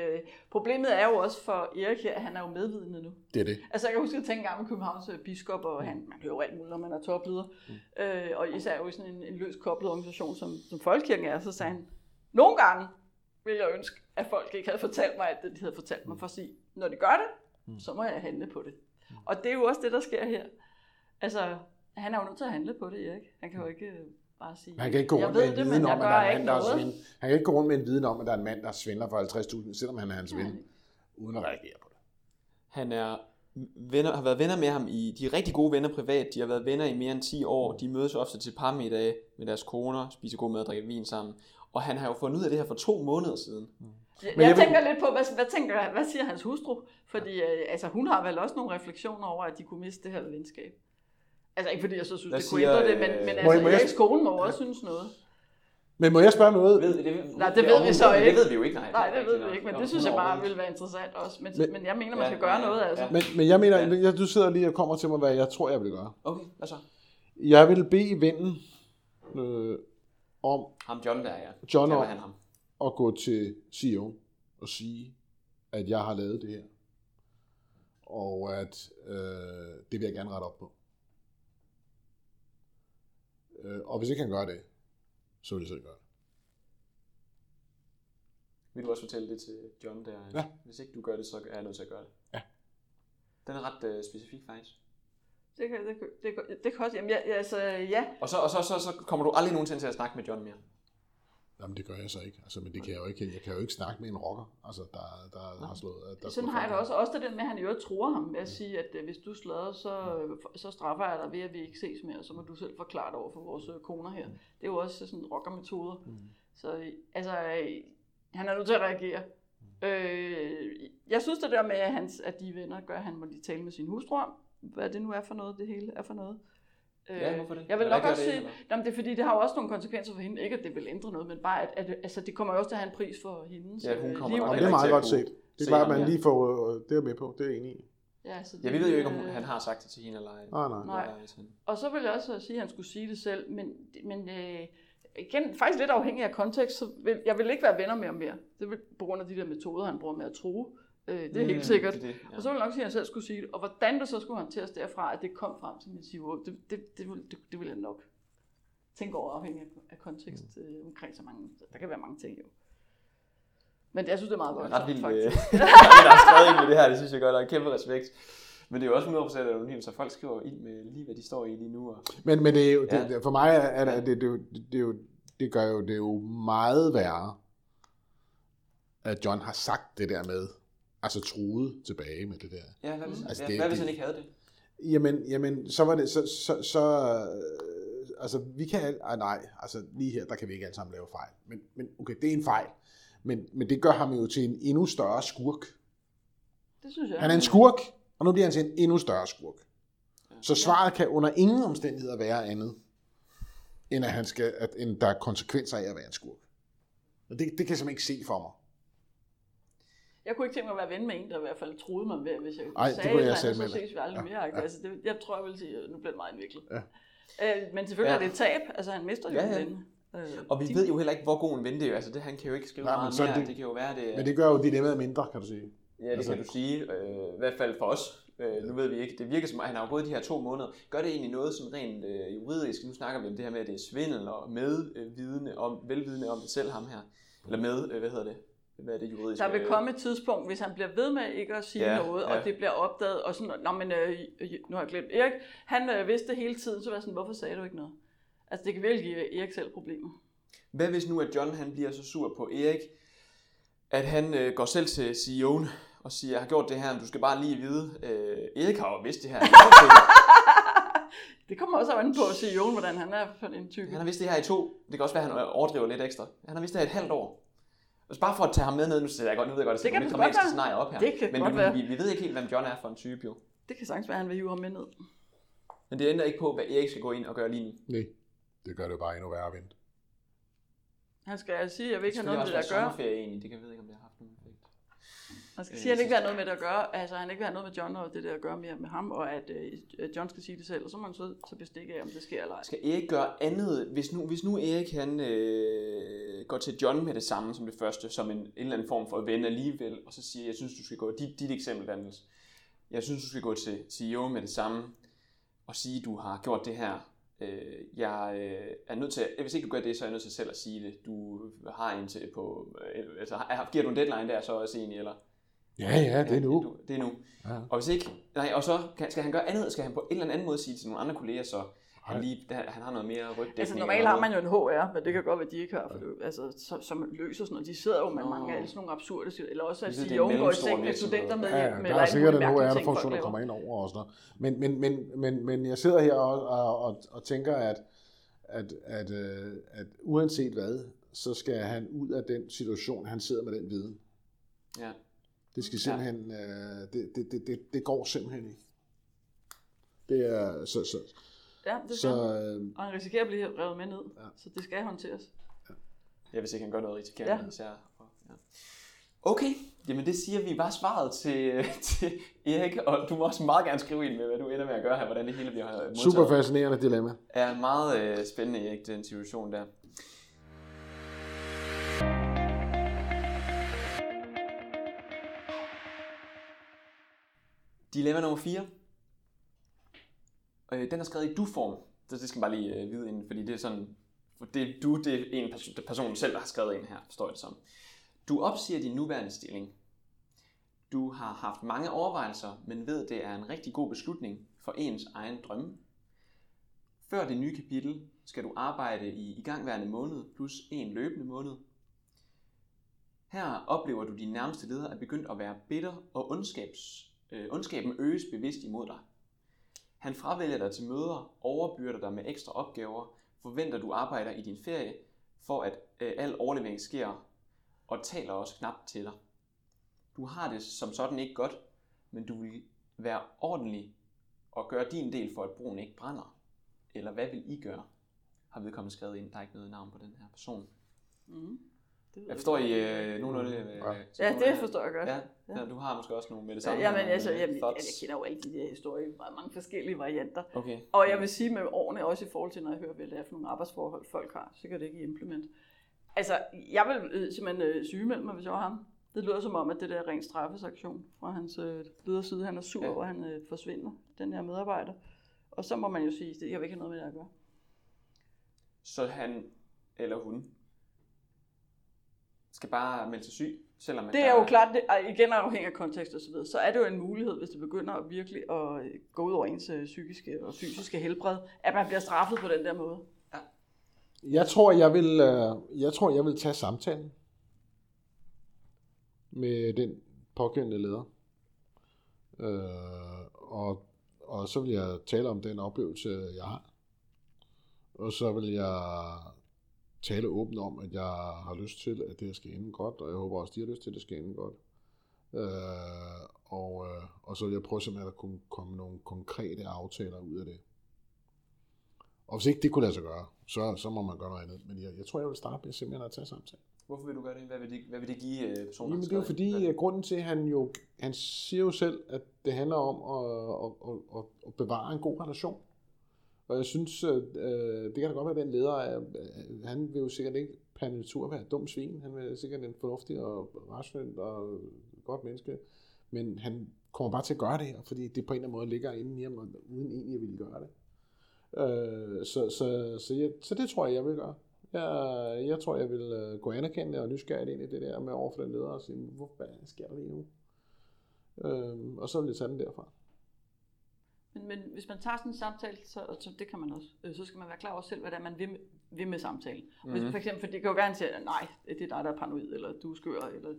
problemet er jo også for Erik her, han er jo medvidende nu. Det er det. Altså, jeg kan huske, at jeg tænkte engang med Københavns biskop, og man hører jo alt muligt, når man er topleder. Mm. Og især jo i sådan en løs koblet organisation, som Folkekirken er, så sagde han, nogle gange ville jeg ønske, at folk ikke havde fortalt mig alt det, de havde fortalt mig, for at sige, når de gør det, så må jeg handle på det. Mm. Og det er jo også det, der sker her. Altså, han er jo nødt til at handle på det, Erik. Han kan jo ikke... Han kan ikke gå rundt med en viden om, at der er en mand, der svindler for 50.000, selvom han er hans ven, uden at reagere på det. Han er har været venner med ham i, de er rigtig gode venner privat, de har været venner i mere end 10 år, de mødes ofte til parmiddage med deres koner, spiser god mad og drikker vin sammen, og han har jo fundet ud af det her for 2 måneder siden. Jeg tænker lidt på, hvad siger hans hustru? Fordi altså, hun har vel også nogle refleksioner over, at de kunne miste det her venskab. Altså ikke fordi jeg så synes, det kunne ændre det, men altså Eriks kone må også synes noget. Men må jeg spørge noget? Det ved vi jo ikke. Nej, det ved vi ikke, men det synes jeg bare ville være interessant også. Men jeg mener, man skal gøre noget. Altså. Men jeg mener, du sidder lige og kommer til mig, hvad jeg tror, jeg vil gøre. Okay, hvad så? Jeg vil bede vennen om... Ham John der, ja. John om at gå til CEO og sige, at jeg har lavet det her. Og at det vil jeg gerne rette op på. Og hvis ikke han gør det, så vil jeg selv gøre det. Vil du også fortælle det til John der? Ja. Hvis ikke du gør det, så er jeg nødt til at gøre det. Ja. Den er ret specifik faktisk. Det kan også. Jamen, ja. Og så kommer du aldrig nogensinde til at snakke med John mere. Jamen det gør jeg så ikke. Altså, men det kan jeg jo ikke. Jeg kan jo ikke snakke med en rocker, altså, der har slået. Sådan har jeg det også det der med, at han jo truer ham ved at sige, at hvis du slader, så straffer jeg dig ved, at vi ikke ses mere, og så må du selv forklare det over for vores koner her. Det er jo også sådan rockermetoder. Så altså, han er nødt til at reagere. Jeg synes det der med, at de venner gør, at han må lige tale med sin hustru om, hvad det nu er for noget, det hele er for noget. Ja, hvorfor det? Jeg vil nok også sige, det er fordi, det har jo også nogle konsekvenser for hende. Ikke at det vil ændre noget, men bare at altså, det kommer jo også til at have en pris for hendes liv. Det er meget godt set. Det er bare, at man lige får det med på. Det er jeg enig i. Ja, vi ved jo ikke, om han har sagt det til hende eller ej. Nej. Og så vil jeg også sige, at han skulle sige det selv. Men igen, faktisk lidt afhængig af kontekst. Jeg vil ikke være venner med ham mere. Det vil på grund af de der metoder, han bruger med at true. Det er helt sikkert. Det. Og så ville jeg nok sige, at han selv skulle sige det. Og hvordan det så skulle håndteres derfra, at det kom frem til min CEO, det ville jeg nok tænke over, afhængig af kontekst omkring så mange. Der kan være mange ting jo. Men jeg synes, det er meget godt. Ret vildt, faktisk. Der er skrevet med det her, det synes jeg godt, der er kæmpe respekt. Men det er jo også 100% anonymt, så folk skriver ind med lige, hvad de står i lige nu. Og... Men det er jo, for mig er det gør jo det jo meget værre, at John har sagt det der med, altså truet tilbage med det der. Ja, hvad hvis han ikke havde det? Jamen så var det så vi kan nej, altså lige her, der kan vi ikke alle sammen lave fejl. Men okay, det er en fejl. Men det gør ham jo til en endnu større skurk. Det synes jeg. Han er en skurk, og nu bliver han til en endnu større skurk. Ja. Så svaret kan under ingen omstændigheder være andet, end at han skal, end der er konsekvenser af at være en skurk. Og det kan jeg simpelthen ikke se for mig. Jeg kunne ikke tænke mig at være ven med en, der i hvert fald troede mig ved, hvis jeg sagde det, så ses vi aldrig mere. Ja. Altså, jeg tror, jeg vil sige, at nu bliver det meget indviklet. Ja. Men selvfølgelig er det et tab. Altså, han mister jo en ven. Og vi ved jo heller ikke, hvor god en ven det er. Altså, han kan jo ikke skrive meget mere. Det kan jo være, det... Men det gør jo dilemmaet mindre, kan du sige. Ja, det kan du sige. I hvert fald for os. Nu ved vi ikke. Det virker som, at han har gået de her 2 måneder. Gør det egentlig noget sådan rent juridisk? Nu snakker vi om det her med, at det er svindel og velvidende om det selv ham her. Eller med, der vil komme et tidspunkt, hvis han bliver ved med ikke at sige noget, og det bliver opdaget, og sådan, nu har jeg glemt Erik, han vidste hele tiden, så var sådan, hvorfor sagde du ikke noget? Altså det kan virkelig give Erik selv problemer. Hvad hvis nu, at John han bliver så sur på Erik, at han går selv til CEO'en og siger, jeg har gjort det her, men du skal bare lige vide, Erik har jo vidst det her. Det kommer også an på CEO'en, hvordan han er for en type. Han har vidst det her i 2, det kan også være, at han overdriver lidt ekstra. Han har vidst det her i et halvt år. Altså bare for at tage ham med ned, nu ved jeg godt, at det er et dramatisk scenarie op her. Det kan godt være. Men vi ved ikke helt, hvem John er for en type, jo. Det kan sagtens være, at han vil hive ham med ned. Men det ændrer ikke på, hvad Erik skal gå ind og gøre lige nu. Nej, det gør det jo bare endnu værre at vente. Han skal sige, at jeg vil ikke have noget med det at gøre. Det egentlig, det kan jeg ved ikke, om det har haft nogen effekt. Han skal sige, at han ikke vil have noget med det at gøre. Altså han ikke vil have noget med John og det der at gøre mere med ham, og at John skal sige det selv, og så må han så bestikke af, om det sker eller ej. Skal Erik gøre andet, hvis nu Erik han går til John med det samme som det første, som en eller anden form for ven alligevel, og så siger, jeg synes, du skal gå, dit eksempel, Daniels, jeg synes, du skal gå til CEO med det samme, og sige, du har gjort det her. Jeg er nødt til, hvis ikke du gør det, så er jeg nødt til selv at sige det. Du har en til på, altså giver du en deadline der, så også egentlig, eller? Ja, det er nu. Det er nu. Ja. Og hvis ikke, og så skal han gøre andet, skal han på en eller anden måde sige til nogle andre kolleger, så Han har noget mere rygdækning. Altså normalt har man jo en HR, men det kan godt være, at de ikke har, som løser sådan noget. De sidder jo med mange af sådan nogle absurde, eller også at sige, jo, går i seng med studenter med. Der er sikkert en HR, der funktion, der kommer ind over og sådan noget. Men jeg sidder her og tænker, at uanset hvad, så skal han ud af den situation, han sidder med den viden. Ja. Det skal simpelthen, det går simpelthen ikke. Det er så. Ja, det skal han. Og han risikerer at blive revet med ned, så det skal håndteres. Ja, hvis ikke han gør noget, risikerer han især. Ja. Okay, jamen det siger vi bare svaret til Erik, og du må også meget gerne skrive ind med, hvad du ender med at gøre her, hvordan det hele bliver modtaget. Super fascinerende dilemma. Ja, meget spændende, Erik, den situation der. Dilemma nummer 4. Den er skrevet i du-form. Det skal man bare lige vide inden, fordi det er sådan, det er en person selv, der har skrevet ind her, står det som. Du opsiger din nuværende stilling. Du har haft mange overvejelser, men ved, det er en rigtig god beslutning for ens egen drømme. Før det nye kapitel skal du arbejde i igangværende måned plus en løbende måned. Her oplever du, at dine nærmeste ledere er begyndt at være bitter, og ondskaben øges bevidst imod dig. Han fravælger dig til møder, overbyrder dig med ekstra opgaver, forventer du arbejder i din ferie, for at al overlevering sker, og taler også knap til dig. Du har det som sådan ikke godt, men du vil være ordentlig og gøre din del for, at broen ikke brænder. Eller hvad vil I gøre? Har vedkommende skrevet ind, der er ikke noget navn på den her person. Mm. Jeg forstår I nogenlunde? Ja, det forstår jeg godt. Ja. Du har måske også nogle med det samme. Jeg kender jo alle de der historier, mange forskellige varianter. Okay. Og jeg vil sige med årene, også i forhold til, når jeg hører, hvad det er for nogle arbejdsforhold, folk har, så kan det ikke implement. Altså, jeg vil simpelthen sygemelde mig, hvis jeg var ham. Det lyder som om, at det der er ren straffesaktion fra hans lederside. Han er sur over, at han forsvinder, den her medarbejder. Og så må man jo sige, at jeg vil ikke have noget med det at gøre. Så han eller hun skal bare melde sig syg, selvom det er jo klart, igen afhængig af kontekst og så videre, så er det jo en mulighed, hvis det begynder at virkelig at gå ud over ens psykiske og fysiske helbred, at man bliver straffet på den der måde. Ja. Jeg tror, jeg vil tage samtalen med den pågældende leder, og så vil jeg tale om den oplevelse, jeg har, og så vil jeg tale åbent om, at jeg har lyst til, at det her skal ende godt, og jeg håber også, at de har lyst til, at det skal ende godt. Og så vil jeg prøve simpelthen at kunne komme nogle konkrete aftaler ud af det. Og hvis ikke det kunne lade sig gøre, så må man gøre noget andet. Men jeg tror, jeg vil starte med simpelthen at tage samtale. Hvorfor vil du gøre det? Hvad vil det give personen? Jamen, det er jo fordi, grunden til, at han siger jo selv, at det handler om at bevare en god relation. Og jeg synes, det kan da godt være, at den leder, han vil jo sikkert ikke per natur være et dumt svin. Han vil sikkert en fornuftig og rationel og godt menneske. Men han kommer bare til at gøre det her, fordi det på en eller anden måde ligger inde i ham, uden egentlig at ville gøre det. Så det tror jeg vil gøre. Jeg tror, jeg vil gå anerkendende og nysgerrigt ind i det der med overfor den leder og sige, hvad sker der lige nu? Og så vil jeg tage den derfra. Men hvis man tager sådan en samtale, så det kan man også, så skal man være klar over selv, hvad det er, man vil med samtalen. Hvis, for eksempel, for det kan jo være, at han siger, nej, det er dig, der er paranoid, eller du er skør, eller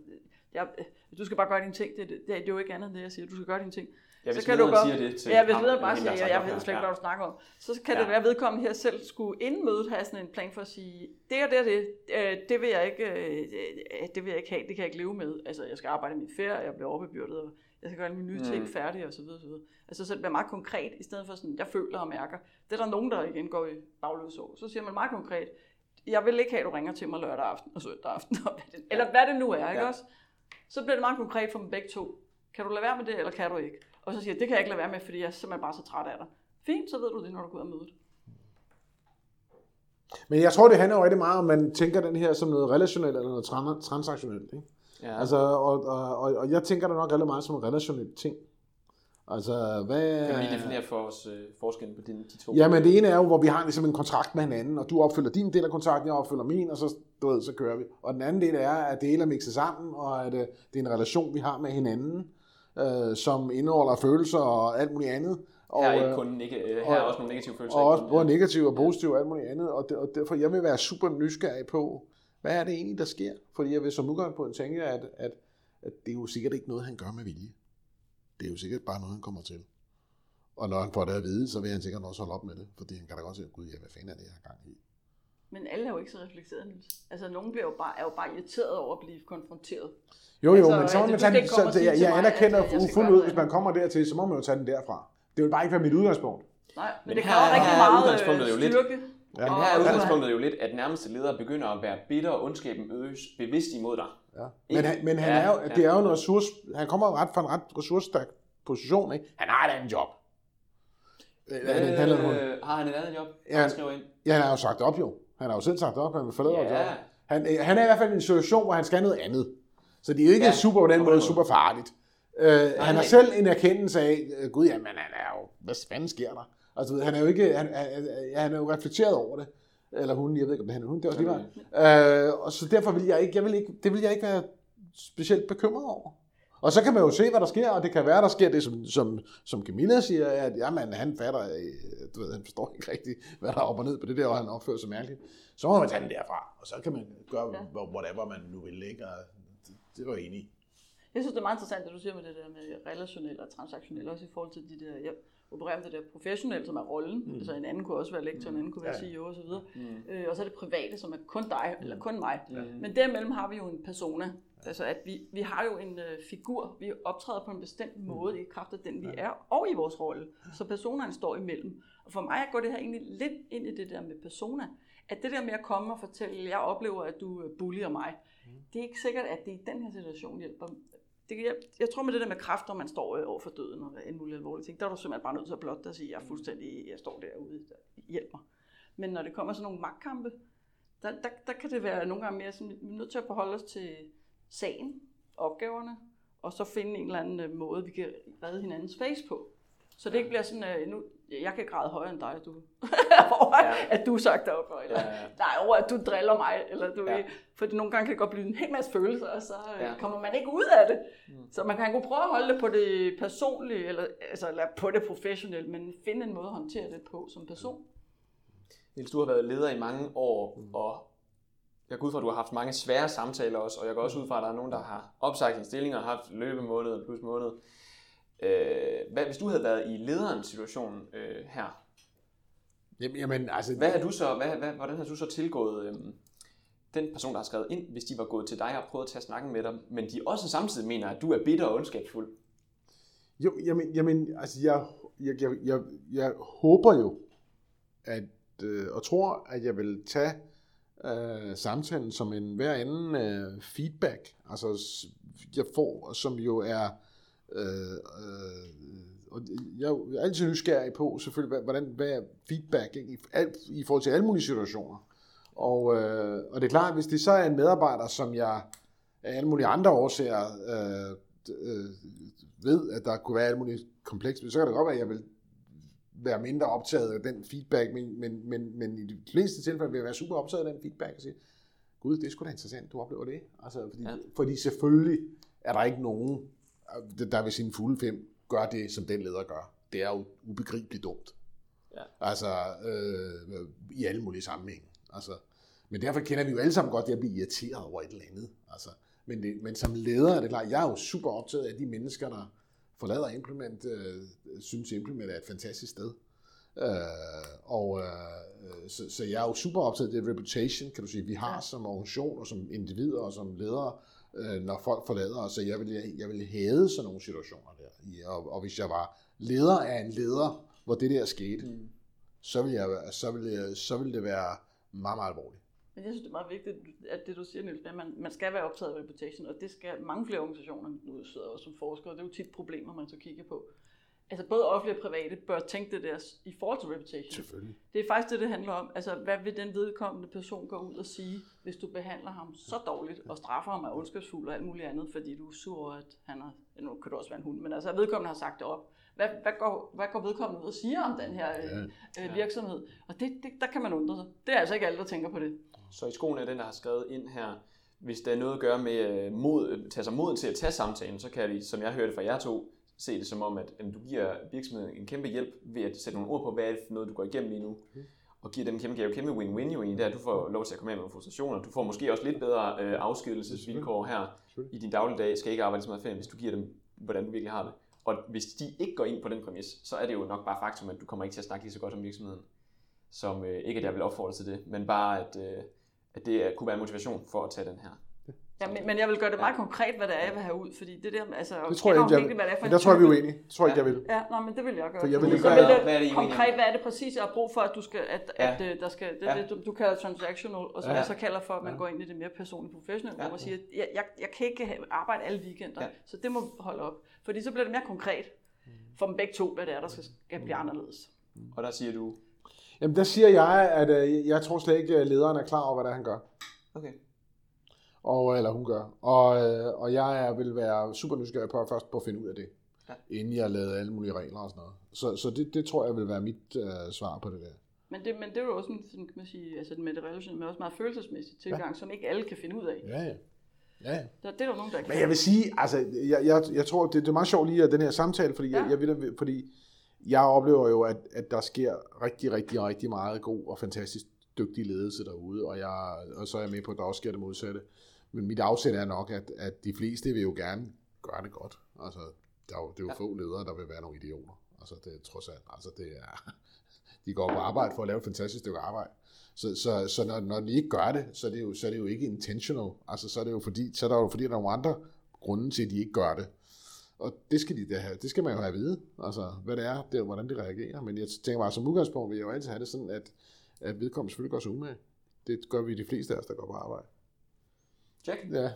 du skal bare gøre dine ting. Det er jo ikke andet end det, jeg siger. Du skal gøre dine ting. Ja, hvis lederen siger det til ham. Ja, hvis lederen bare siger, jeg ved slet ikke, hvad du snakker om. Så kan det være, at vedkommende her selv skulle inden mødet have sådan en plan for at sige, det vil jeg ikke have, det kan jeg ikke leve med. Altså, jeg skal arbejde i min ferie, jeg bliver overbebyrdet. Jeg skal gøre mine nye ting færdige og så videre. Altså så det bliver meget konkret, i stedet for sådan, jeg føler og mærker. Det er der nogen, der igen går i bagløsår. Så siger man meget konkret, jeg vil ikke have, at du ringer til mig lørdag aften og søndag aften. Eller hvad det nu er, ikke også? Så bliver det meget konkret for dem begge to. Kan du lade være med det, eller kan du ikke? Og så siger jeg, det kan jeg ikke lade være med, fordi jeg er simpelthen bare så træt af dig. Fint, så ved du det, når du går ud og møder det. Men jeg tror, det handler jo rigtig meget om, man tænker den her som noget relationelt eller noget transaktionelt, ikke? Ja. Altså, og jeg tænker da nok rigtig meget som en relationel ting. Altså, hvad... Kan vi lige definere for os forskellen på de to? Ja, men det ene er jo, hvor vi har ligesom en kontrakt med hinanden, og du opfylder din del af kontrakten, jeg opfylder min, og så, så kører vi. Og den anden del er, at det hele er mixet sammen, og at det er en relation, vi har med hinanden, som indeholder følelser og alt muligt andet. Og, her er ikke kun her er også nogle negative følelser. Og også både negative og positive og alt muligt andet. Og derfor jeg vil være super nysgerrig på, hvad er det egentlig, der sker? Fordi jeg vil som udgangspunkt tænke, at det er jo sikkert ikke noget, han gør med vilje. Det er jo sikkert bare noget, han kommer til. Og når han får det at vide, så vil han sikkert også holde op med det. Fordi han kan da godt se, gud, ja, hvad fanden er det, jeg har gang i? Men alle er jo ikke så reflekteret, Niels. Altså, nogen er jo bare irriteret over at blive konfronteret. Jo, men så må man tage den. Jeg anerkender fuldt ud, hvis man kommer dertil, så må man jo tage den derfra. Det vil bare ikke være mit udgangspunkt. Nej, men det kan jo rigtig meget styrke. Ja. Men her er udgangspunktet jo lidt, at nærmeste ledere begynder at være bitter, og ondskaben øges bevidst imod dig. Ja. Men han er jo, det er jo en ressource. Han kommer jo fra en ret ressourcestærk position, ikke? Han har et andet job. Har han et andet job? Han skriver ind. Ja, han har jo sagt op jo. Han har jo selv sagt op, han vil forlade jobbet. Han er i hvert fald i en situation, hvor han skal noget andet. Så det er jo ikke super på den måde super farligt. Han har selv en erkendelse af, gud jamen, han er jo, hvad fanden sker der? Altså, han er jo ikke, han er jo reflekteret over det, eller hun, jeg ved ikke om det er hun, det er også lige meget. Og så derfor vil jeg ikke være specielt bekymret over. Og så kan man jo se, hvad der sker, og det kan være, der sker det, som Camilla siger, at jamen, han fatter, du ved, han forstår ikke rigtigt, hvad der er op og ned på det der, og han opfører sig mærkeligt. Så må man tage den derfra, og så kan man gøre, whatever man nu vil lægge, og det var jeg enig i. Jeg synes, det er meget interessant, at du siger med det der med relationelle og transaktionelle, også i forhold til de der, opererer med det der professionelle, som er rollen, altså en anden kunne også være lektor, en anden kunne være CEO og så videre, og så er det private, som er kun dig, eller kun mig, men derimellem har vi jo en persona, altså at vi har jo en figur, vi optræder på en bestemt måde i kraft af den vi er, og i vores rolle, så personerne står imellem, og for mig går det her egentlig lidt ind i det der med persona, at det der med at komme og fortælle, jeg oplever, at du bullier mig, det er ikke sikkert, at det i den her situation hjælper. Jeg tror med det der med kræft, når man står over for døden og en mulig alvorlig ting, der er du simpelthen bare nødt til at blotte dig og sige, jeg står derude, hjælp mig. Men når det kommer sådan nogle magtkampe, der kan det være nogle gange mere sådan, vi er nødt til at forholde os til sagen, opgaverne, og så finde en eller anden måde, vi kan redde hinandens face på. Så det ikke bliver sådan, nu, jeg kan græde højere end dig, du. Over at du sagt dig op, eller nej, over at du driller mig, eller du for nogle gange kan det godt blive en hel masse følelser, og så kommer man ikke ud af det. Så man kan jo prøve at holde det på det personlige, eller på det professionelle, men finde en måde at håndtere det på som person. Niels, du har været leder i mange år, og jeg går ud fra, at du har haft mange svære samtaler også, og jeg går også ud fra, at der er nogen, der har opsagt sin stilling og har haft løbemåned plus måned. Hvad hvis du havde været i lederens situation her? Jamen, altså, hvad har du så? Hvordan har du så tilgået den person, der har skrevet ind, hvis de var gået til dig og prøvet at tage snakken med dig, men de også samtidig mener, at du er bitter og ondskabsfuld? Jo, jamen, altså, jeg håber jo, at og tror, at jeg vil tage samtalen som en hver anden feedback. Altså, jeg får, som jo er og jeg er altid nysgerrig på selvfølgelig, hvad er feedback i forhold til alle mulige situationer. Og det er klart, hvis det så er en medarbejder, som jeg af alle mulige andre årsager ved, at der kunne være alle mulige komplekser, så kan det godt være, at jeg vil være mindre optaget af den feedback, men i de fleste tilfælde vil jeg være super optaget af den feedback og sige, gud, det er sgu da interessant, du oplever det. Altså, fordi selvfølgelig er der ikke nogen, der ved sine fulde fem gør det, som den leder gør. Det er jo ubegribeligt dumt. Ja. Altså, i alle mulige sammenhænge. Altså, men derfor kender vi jo alle sammen godt det at blive irriteret over et eller andet. Altså, men som leder er det klart, jeg er jo super optaget af de mennesker, der forlader Implement, synes Implement er et fantastisk sted. Så jeg er jo super optaget af det reputation, kan du sige, vi har som organisation og som individer og som ledere, når folk forlader os, så jeg ville hæde sådan nogle situationer der. Og hvis jeg var leder af en leder, hvor det der skete, så ville det være meget, meget alvorligt. Men jeg synes, det er meget vigtigt, at det du siger, Niels, at man skal være optaget af reputation, og det skal mange flere organisationer, nu sidder også som forskere, og det er jo tit problemer, man så kigger på. Altså både offentlige og private bør tænke det der i forhold til reputation. Selvfølgelig. Det er faktisk det handler om. Altså hvad vil den vedkommende person gå ud og sige, hvis du behandler ham så dårligt og straffer ham af ondskabsfuld og alt muligt andet, fordi du er sur, at han har, nu kan det også være en hund, men altså vedkommende har sagt det op. Hvad går vedkommende ud og siger om den her virksomhed? Og det, der kan man undre sig. Det er altså ikke alle, der tænker på det. Så i skolen er den, der har skrevet ind her, hvis der er noget at gøre med mod, tage sig mod til at tage samtalen, så kan vi, som jeg hørte fra jer to, se det som om, at jamen, du giver virksomheden en kæmpe hjælp ved at sætte nogle ord på, hvad er det for noget, du går igennem lige nu, og giver dem kæmpe win-win jo egentlig, der du får lov til at komme af med nogle frustrationer. Du får måske også lidt bedre afskedelsesvilkår her i din dagligdag, skal ikke arbejde så meget ferie, hvis du giver dem, hvordan du virkelig har det. Og hvis de ikke går ind på den præmis, så er det jo nok bare faktum, at du kommer ikke til at snakke lige så godt om virksomheden, som ikke at jeg vil opfordre til det, men bare at det kunne være en motivation for at tage den her. Ja, men jeg vil gøre det meget konkret, hvad det er, jeg vil have ud, fordi det der, altså... Det tror jeg ikke, jeg vil. Men der tror jeg, vi er uenige. Det tror jeg ikke, jeg vil. Ja, nej, men det vil jeg gøre. For jeg vil ikke gøre konkret, hvad er det præcis, jeg har brug for, at du skal... at der skal du kalder transactional, og som jeg så kalder for, at man går ind i det mere personligt professionelle, hvor man siger, jeg kan ikke arbejde alle weekender, så det må holde op. Fordi så bliver det mere konkret for dem begge to, hvad det er, der skal blive anderledes. Og der siger du... Jamen, der siger jeg, at jeg tror slet ikke, at lederen er klar over, hvad det er, han gør. Okay. Eller hun gør. Og jeg vil være super nysgerrig på først på at finde ud af det, inden jeg lavede alle mulige regler og sådan noget. Så det tror jeg vil være mit svar på det der. Men det er jo også sådan, kan man sige, altså med det relationelle, men også meget følelsesmæssig tilgang, som ikke alle kan finde ud af. Ja. Det er der nogen, der kan. Men jeg vil sige, altså, jeg tror, det er meget sjovt lige at den her samtale, fordi jeg oplever jo, at der sker rigtig meget god og fantastisk dygtig ledelse derude, og så er jeg med på, at der også sker det modsatte. Men mit afsæt er nok, at de fleste vil jo gerne gøre det godt. Altså, det er jo få ledere, der vil være nogle idioter. Altså, det er trods alt. Altså, det er, de går på arbejde for at lave et fantastisk stykke arbejde. Så når de ikke gør det, så er det jo ikke intentional. Altså, så er det jo fordi, der er nogle andre grunde til, at de ikke gør det. Og det skal de have. Det skal man jo have at vide. Altså, hvad det er, hvordan de reagerer. Men jeg tænker bare, som udgangspunkt vil jeg jo altid have det sådan, at vedkommende selvfølgelig gør sig umage. Det gør vi de fleste af os, der går på arbejde. Check. Ja.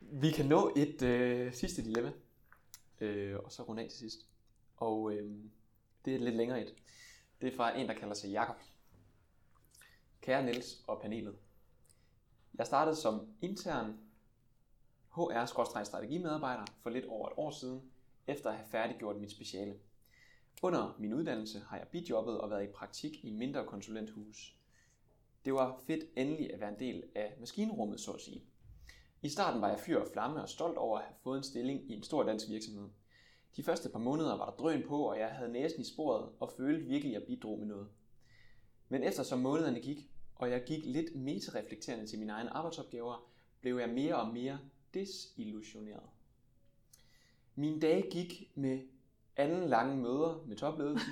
Vi kan nå et sidste dilemma, og så runde af til sidst. Og det er lidt længere et. Det er fra en, der kalder sig Jakob. Kære Niels og panelet. Jeg startede som intern HR-strategimedarbejder for lidt over et år siden, efter at have færdiggjort mit speciale. Under min uddannelse har jeg bijobbet og været i praktik i mindre konsulenthus. Det var fedt endelig at være en del af maskinrummet, så at sige. I starten var jeg fyr og flamme og stolt over at have fået en stilling i en stor dansk virksomhed. De første par måneder var der drøn på, og jeg havde næsen i sporet og følte virkelig, at jeg bidrog med noget. Men eftersom månederne gik, og jeg gik lidt metereflekterende til mine egne arbejdsopgaver, blev jeg mere og mere desillusioneret. Mine dage gik med anden lange møder med topledelsen,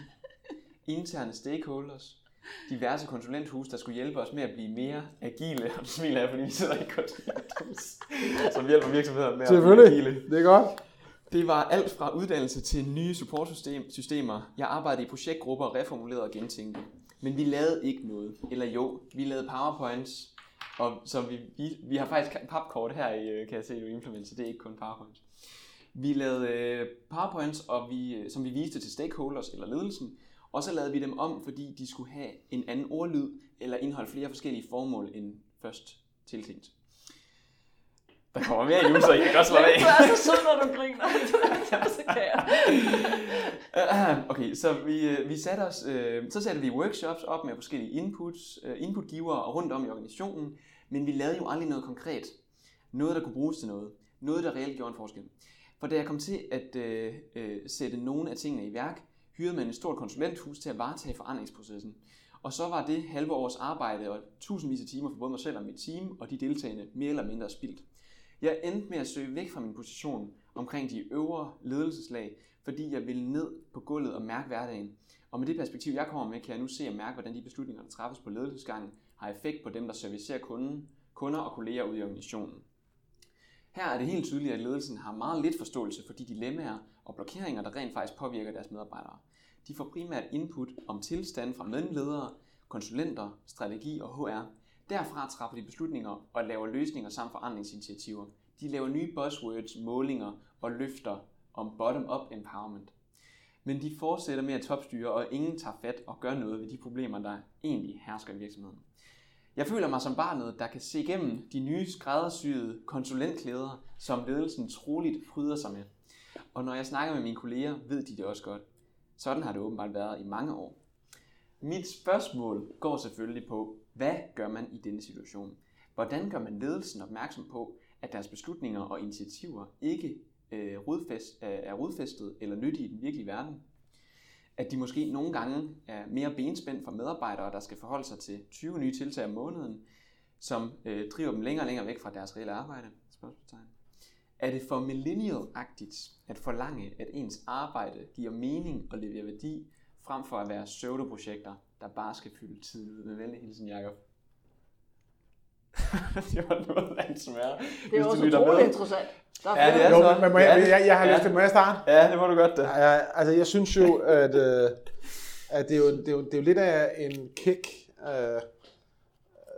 interne stakeholders, diverse konsulenthus, der skulle hjælpe os med at blive mere agile. Og det smiler jeg, fordi vi sidder i konsulenthus, som hjælper virksomheder med at blive agile. Det er godt. Det var alt fra uddannelse til nye supportsystemer. Jeg arbejdede i projektgrupper, reformulerede og gentænkte. Men vi lavede ikke noget. Eller jo, vi lavede powerpoints. Og så vi har faktisk papkort her i, kan jeg se, i Implement, så det er ikke kun PowerPoint. Vi lavede PowerPoints, og som vi viste til stakeholders eller ledelsen, og så lavede vi dem om, fordi de skulle have en anden ordlyd eller indeholde flere forskellige formål end først tiltænkt. Der kommer mere endnu, så I kan godt slå af. Du er så sød, når du griner. Okay, så vi satte workshops op med forskellige inputs, inputgivere og rundt om i organisationen, men vi lavede jo aldrig noget konkret. Noget, der kunne bruges til noget. Noget, der reelt gjorde en forskel. For da jeg kom til at sætte nogle af tingene i værk, hyrede man et stort konsulenthus til at varetage forandringsprocessen. Og så var det halve års arbejde og tusindvis af timer for både mig selv og mit team og de deltagende mere eller mindre spildt. Jeg endte med at søge væk fra min position omkring de øvre ledelseslag, fordi jeg ville ned på gulvet og mærke hverdagen. Og med det perspektiv, jeg kommer med, kan jeg nu se og mærke, hvordan de beslutninger, der træffes på ledelsesgangen, har effekt på dem, der servicerer kunder og kolleger ude i organisationen. Her er det helt tydeligt, at ledelsen har meget lidt forståelse for de dilemmaer og blokeringer, der rent faktisk påvirker deres medarbejdere. De får primært input om tilstanden fra medlemledere, konsulenter, strategi og HR. Derfra træffer de beslutninger og laver løsninger samt forandringsinitiativer. De laver nye buzzwords, målinger og løfter om bottom-up empowerment. Men de fortsætter med at topstyre, og ingen tager fat og gør noget ved de problemer, der egentlig hersker i virksomheden. Jeg føler mig som barnet, der kan se igennem de nye skræddersyede konsulentklæder, som ledelsen troligt pryder sig med. Og når jeg snakker med mine kolleger, ved de det også godt. Sådan har det åbenbart været i mange år. Mit spørgsmål går selvfølgelig på, hvad gør man i denne situation? Hvordan gør man ledelsen opmærksom på, at deres beslutninger og initiativer ikke er rodfæstet eller nyttige i den virkelige verden? At de måske nogle gange er mere benspænd for medarbejdere, der skal forholde sig til 20 nye tiltag om måneden, som driver dem længere og længere væk fra deres reelle arbejde? Er det for millennial-agtigt at forlange, at ens arbejde giver mening og leverer værdi, frem for at være pseudoprojekter, der bare skal fylde tid ud? Med venlig hilsen, Jakob. Det var noget langt svære. Det er også utroligt interessant. Ja, det er jo, så. Jeg har lyst til, må jeg starte? Ja, det må du godt. Altså, jeg synes jo, at det er jo lidt af en kick,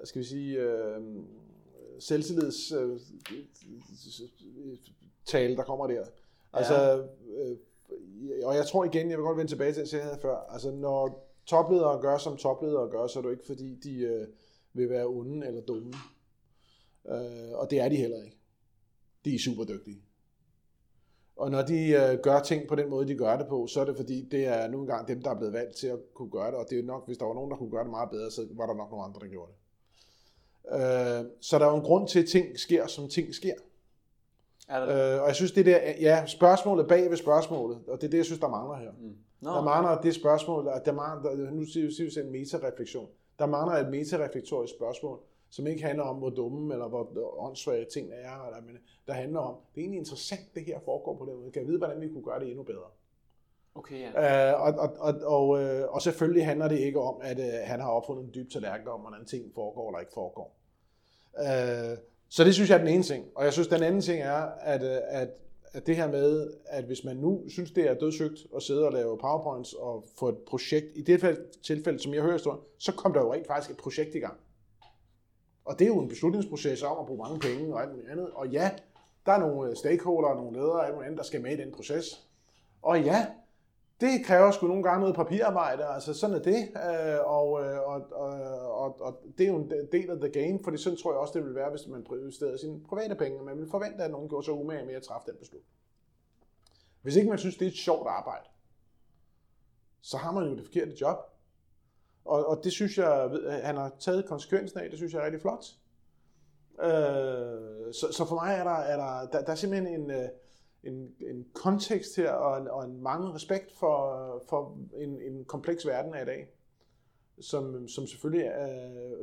skal vi sige, selvtillids tale, der kommer der. Altså, og jeg tror igen, jeg vil godt vende tilbage til det, jeg havde før. Altså, når topledere gør, som topledere gør, så er det jo ikke, fordi de vil være onde eller dumme. Og det er de heller ikke. De er super dygtige. Og når de gør ting på den måde, de gør det på, så er det fordi, det er nu engang dem, der er blevet valgt til at kunne gøre det. Og det er nok, hvis der var nogen, der kunne gøre det meget bedre, så var der nok nogle andre, der gjorde det. Så der er jo en grund til, at ting sker, som ting sker. Og jeg synes, det der, ja, spørgsmålet bag ved spørgsmålet, og det er det, jeg synes, der mangler her. Mm. No. Der mangler det spørgsmål, og nu siger vi selv metareflektion. Der mangler et metareflektorisk spørgsmål, som ikke handler om, hvor dumme eller hvor åndssvage ting er, eller, men der handler om, det er egentlig interessant, det her foregår på den måde. Kan jeg vide, hvordan vi kunne gøre det endnu bedre? Okay, ja. Og selvfølgelig handler det ikke om, at han har opfundet en dyb tallerken om, hvordan ting foregår eller ikke foregår. Så det synes jeg er den ene ting. Og jeg synes, den anden ting er, at det her med, at hvis man nu synes, det er dødssygt at sidde og lave powerpoints og få et projekt, i det tilfælde, som jeg hører stort, så kom der jo rent faktisk et projekt i gang. Og det er jo en beslutningsproces om at bruge mange penge og alt muligt andet. Og ja, der er nogle stakeholder og nogle ledere og alt muligt andet, der skal med i den proces. Og ja, det kræver sgu nogle gange noget papirarbejde, altså sådan er det, og det er jo en del af the game, for sådan tror jeg også, det ville være, hvis man prioriterede sine private penge, og man ville forvente, at nogen gjorde sig umage med at træffe den beslutning. Hvis ikke man synes, det er et sjovt arbejde, så har man jo det forkerte job, og det synes jeg, han har taget konsekvensen af, det synes jeg er rigtig flot. Så for mig er der simpelthen en kontekst her, og en manglende respekt for en kompleks verden af i dag, som selvfølgelig,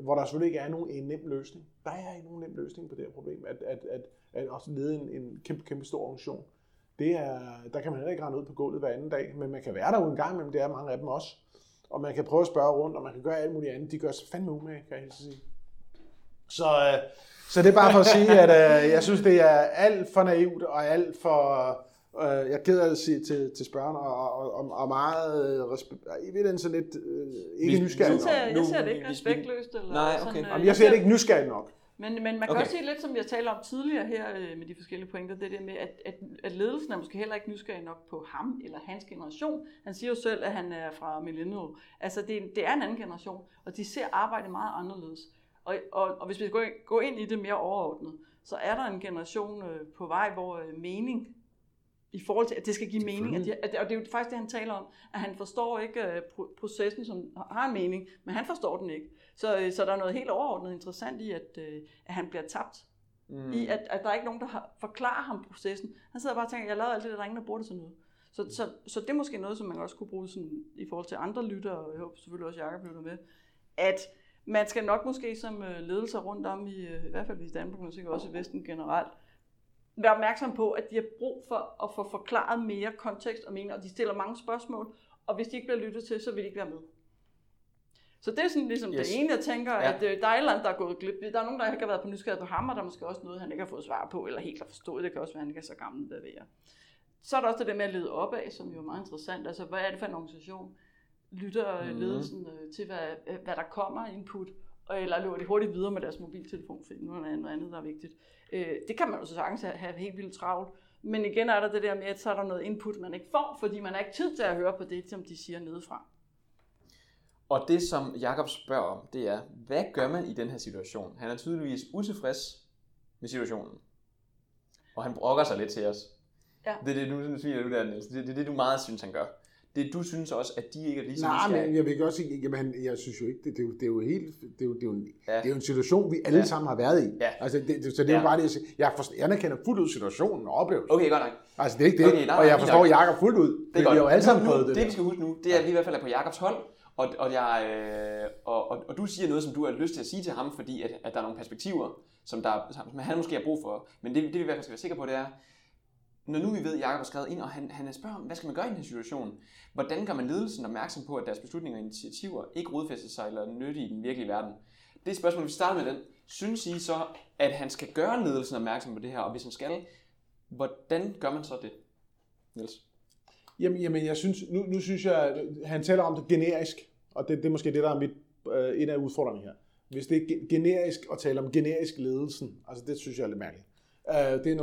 hvor der selvfølgelig ikke er en nem løsning. Der er ikke nogen nem løsning på det her problem, at også lede en kæmpe stor organisation. Det er, der kan man heller ikke rende ud på gulvet hver anden dag, men man kan være der jo en gang imellem, det er mange af dem også, og man kan prøve at spørge rundt, og man kan gøre alt muligt andet. De gør sig fandme umage, kan jeg helst sige. Så det er bare for at sige, at jeg synes, det er alt for naivt og alt for, jeg gider at sige til spørgeren, og meget ikke nysgerrig nok. Jeg ser det ikke respektløst. Eller nej, okay. Sådan, jeg ser det ikke nysgerrig nok. Men man kan også sige lidt, som vi har talt om tidligere her med de forskellige pointer, det der med, at ledelsen er måske heller ikke nysgerrig nok på ham eller hans generation. Han siger jo selv, at han er fra millennial. Altså, det er en anden generation, og de ser arbejde meget anderledes. Og hvis vi skal gå ind i det mere overordnet, så er der en generation på vej, hvor mening, i forhold til, at det skal give mening, og det er jo faktisk det, han taler om, at han forstår ikke processen, som har en mening, men han forstår den ikke. Så der er noget helt overordnet interessant i, at han bliver tabt, i at der er ikke nogen, der forklarer ham processen. Han sidder bare og tænker, jeg lavede alt det, der er ingen, der bruger det til noget. Så det er måske noget, som man også kunne bruge sådan, i forhold til andre lyttere, og jeg håber selvfølgelig også, at Jakob lytter med, at man skal nok måske som ledelser rundt om, i hvert fald i Danmark, men sikkert også i Vesten generelt, være opmærksom på, at de har brug for at få forklaret mere kontekst og mening, og de stiller mange spørgsmål, og hvis de ikke bliver lyttet til, så vil de ikke være med. Så det er sådan ligesom det ene, jeg tænker, at der er et eller andet, der er gået glip. Der er nogen, der ikke har været på nysgerrighed på ham, og der er måske også noget, han ikke har fået svar på, eller helt har forstået. Det kan også være, han ikke er så gammel, der ved jeg. Så er der også det der med at lede op af, som jo er meget interessant. Altså, hvad er det for en organisation? Lytter ledelsen til, hvad der kommer input, eller løber de hurtigt videre med deres mobiltelefon, for nu er der noget andet, der er vigtigt. Det kan man jo så sagtens have helt vildt travlt, men igen er der det der med, at så er der noget input, man ikke får, fordi man har ikke tid til at høre på det, som de siger nedefra. Og det, som Jakob spørger om, det er, hvad gør man i den her situation? Han er tydeligvis utilfreds med situationen, og han brokker sig lidt til os. Ja. Det er det, du meget synes, han gør. det, du synes også, at de ikke er lige så nysgerrige. Nej, men jeg vil også sige, jeg synes jo ikke, det er jo en situation, vi alle sammen har været i. Ja. Altså, så det er jo bare det, jeg anerkender fuldt ud situationen og oplevelsen. Okay, godt nok. Altså, det er ikke det, okay, og jeg forstår Jakob fuldt ud, det men vi har jo alle sammen prøvet det. Det vi skal huske nu, det er, at vi i hvert fald er på Jakobs hold, og du siger noget, som du har lyst til at sige til ham, fordi at der er nogle perspektiver, som han måske har brug for. Men det vi i hvert fald skal være sikre på, det er, når nu vi ved, at Jakob har skrevet ind, og han spørger, hvad skal man gøre i den her situation? Hvordan gør man ledelsen opmærksom på, at deres beslutninger og initiativer ikke rodfæster sig eller er nyttige i den virkelige verden? Det er spørgsmålet, vi starter med den. Synes I så, at han skal gøre ledelsen opmærksom på det her? Og hvis han skal, hvordan gør man så det, Niels? Jamen jeg synes, nu synes jeg, han taler om det generisk, og det er måske det, der er en af udfordringerne her. Hvis det er generisk at tale om generisk ledelsen, altså det synes jeg er lidt mærkeligt. Det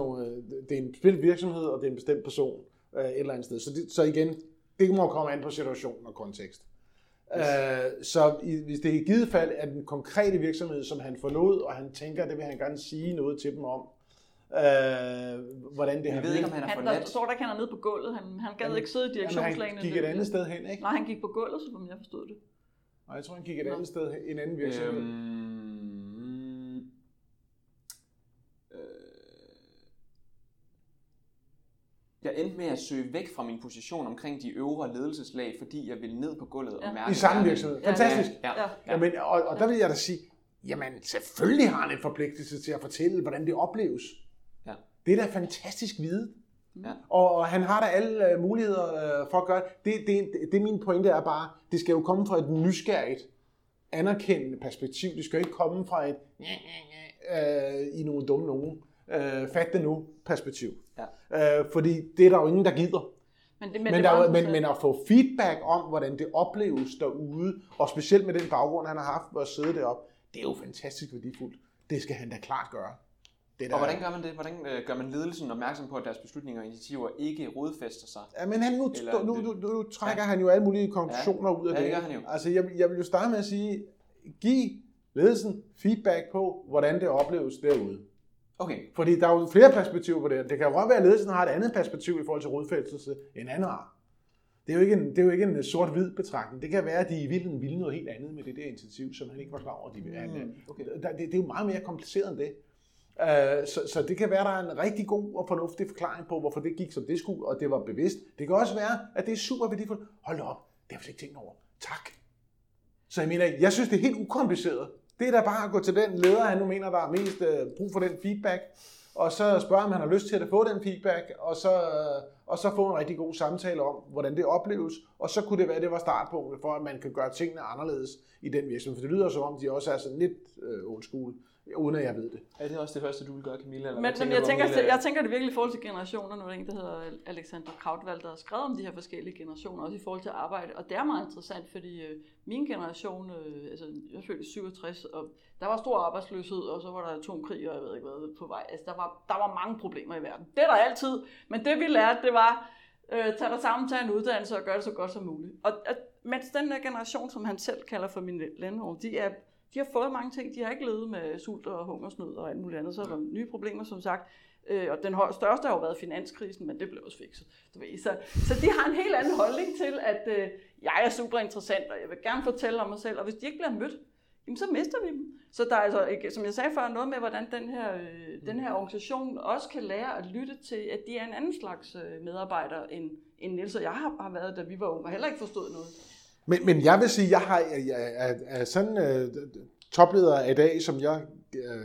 er en bestemt virksomhed, og det er en bestemt person et eller andet sted. Så igen, det må komme an på situationen og kontekst. Yes. Hvis det i givet fald er den konkrete virksomhed, som han forlod, og han tænker, det vil han gerne sige noget til dem om, hvordan det har været. Han står der, ikke han er nede på gulvet. Han gad ikke sidde i direktionslagene. Han gik et andet sted hen, ikke? Nej, han gik på gulvet, så jeg forstod det. Nej, jeg tror, han gik et andet sted hen, en anden virksomhed. Jeg endte med at søge væk fra min position omkring de øvre ledelseslag, fordi jeg ville ned på gulvet og mærke... I samme virksomhed. Fantastisk. Ja. Jamen, og der vil jeg da sige, jamen selvfølgelig har han en forpligtelse til at fortælle, hvordan det opleves. Ja. Det er da fantastisk viden. Ja. Og han har da alle muligheder for at gøre det. Det min pointe er bare, det skal jo komme fra et nysgerrigt, anerkendende perspektiv. Det skal jo ikke komme fra et i nogle dumme nogen. Fat det nu perspektiv. Ja. Fordi det er der jo ingen, der gider. Men at få feedback om, hvordan det opleves derude, og specielt med den baggrund, han har haft ved at sidde deroppe, det er jo fantastisk værdifuldt. Det skal han da klart gøre. Og hvordan gør man det? Hvordan gør man ledelsen opmærksom på, at deres beslutninger og initiativer ikke rodfæster sig? Ja, men han nu trækker han jo alle mulige konklusioner ud af det. Ja, det gør han jo. Altså, jeg vil jo starte med at sige, giv ledelsen feedback på, hvordan det opleves derude. Okay. Fordi der er jo flere perspektiver på det. Det kan jo godt være, at ledelsen har et andet perspektiv i forhold til rodfæstelse, end andre har. Det er jo ikke en sort-hvid betragtning. Det kan være, at de i virkeligheden ville noget helt andet med det der initiativ, som han ikke var klar over. Okay. Det er jo meget mere kompliceret end det. Så det kan være, at der er en rigtig god og fornuftig forklaring på, hvorfor det gik, som det skulle, og det var bevidst. Det kan også være, at det er super værdifuldt. Hold da op, det har jeg ikke tænkt over. Tak. Så jeg mener, jeg synes, det er helt ukompliceret. Det er da bare at gå til den leder, han nu mener, der er mest brug for den feedback, og så spørge, om han har lyst til at få den feedback, og så få en rigtig god samtale om, hvordan det opleves, og så kunne det være, at det var startpunktet for, at man kan gøre tingene anderledes i den virksomhed. For det lyder som om, de også er sådan lidt old school, uden at jeg ved det. Er det også det første, du vil gøre, Camilla? Eller jeg tænker det virkelig i forhold til generationerne. Nu er der hedder Alexander Krautvald, der har skrevet om de her forskellige generationer, også i forhold til arbejde. Og det er meget interessant, fordi min generation, jeg følte 67, og der var stor arbejdsløshed, og så var der atomkrig, og jeg ved ikke hvad, på vej. Altså, der var mange problemer i verden. Det er der altid, men det vi lærte, det var, tage dig sammen, tage en uddannelse og gøre det så godt som muligt. Og mens den der generation, som han selv kalder for min landhård, de har fået mange ting. De har ikke levet med sult og hungersnød og alt muligt andet. Så er der nye problemer, som sagt. Og den største har jo været finanskrisen, men det blev også fikset. Så de har en helt anden holdning til, at jeg er super interessant, og jeg vil gerne fortælle om mig selv. Og hvis de ikke bliver mødt, jamen, så mister vi dem. Så der er altså, som jeg sagde før, noget med, hvordan den her organisation også kan lære at lytte til, at de er en anden slags medarbejdere, end Niels og jeg har været, da vi var unge, og heller ikke forstået noget. Men jeg vil sige, jeg er sådan topleder i dag, som jeg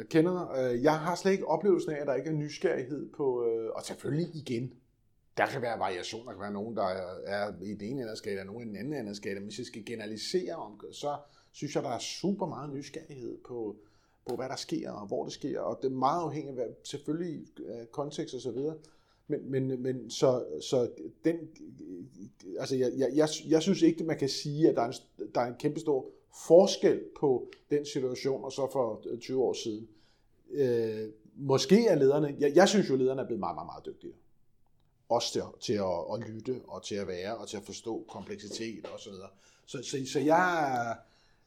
kender. Jeg har slet ikke oplevelsen af, at der ikke er nysgerrighed på... og selvfølgelig igen. Der kan være variationer. Der kan være nogen, der er i den ene aldersskala, og nogen i den anden aldersskala. Men hvis jeg skal generalisere om det, så synes jeg, der er super meget nysgerrighed på, hvad der sker og hvor det sker. Og det er meget afhængigt af, selvfølgelig, kontekst og så videre. Men så den, altså jeg synes ikke, at man kan sige, at der er en kæmpestor forskel på den situation, og så for 20 år siden. Måske er lederne, jeg synes jo, lederne er blevet meget, meget, meget dygtige. Også til at lytte, og til at være, og til at forstå kompleksitet og så videre. Så jeg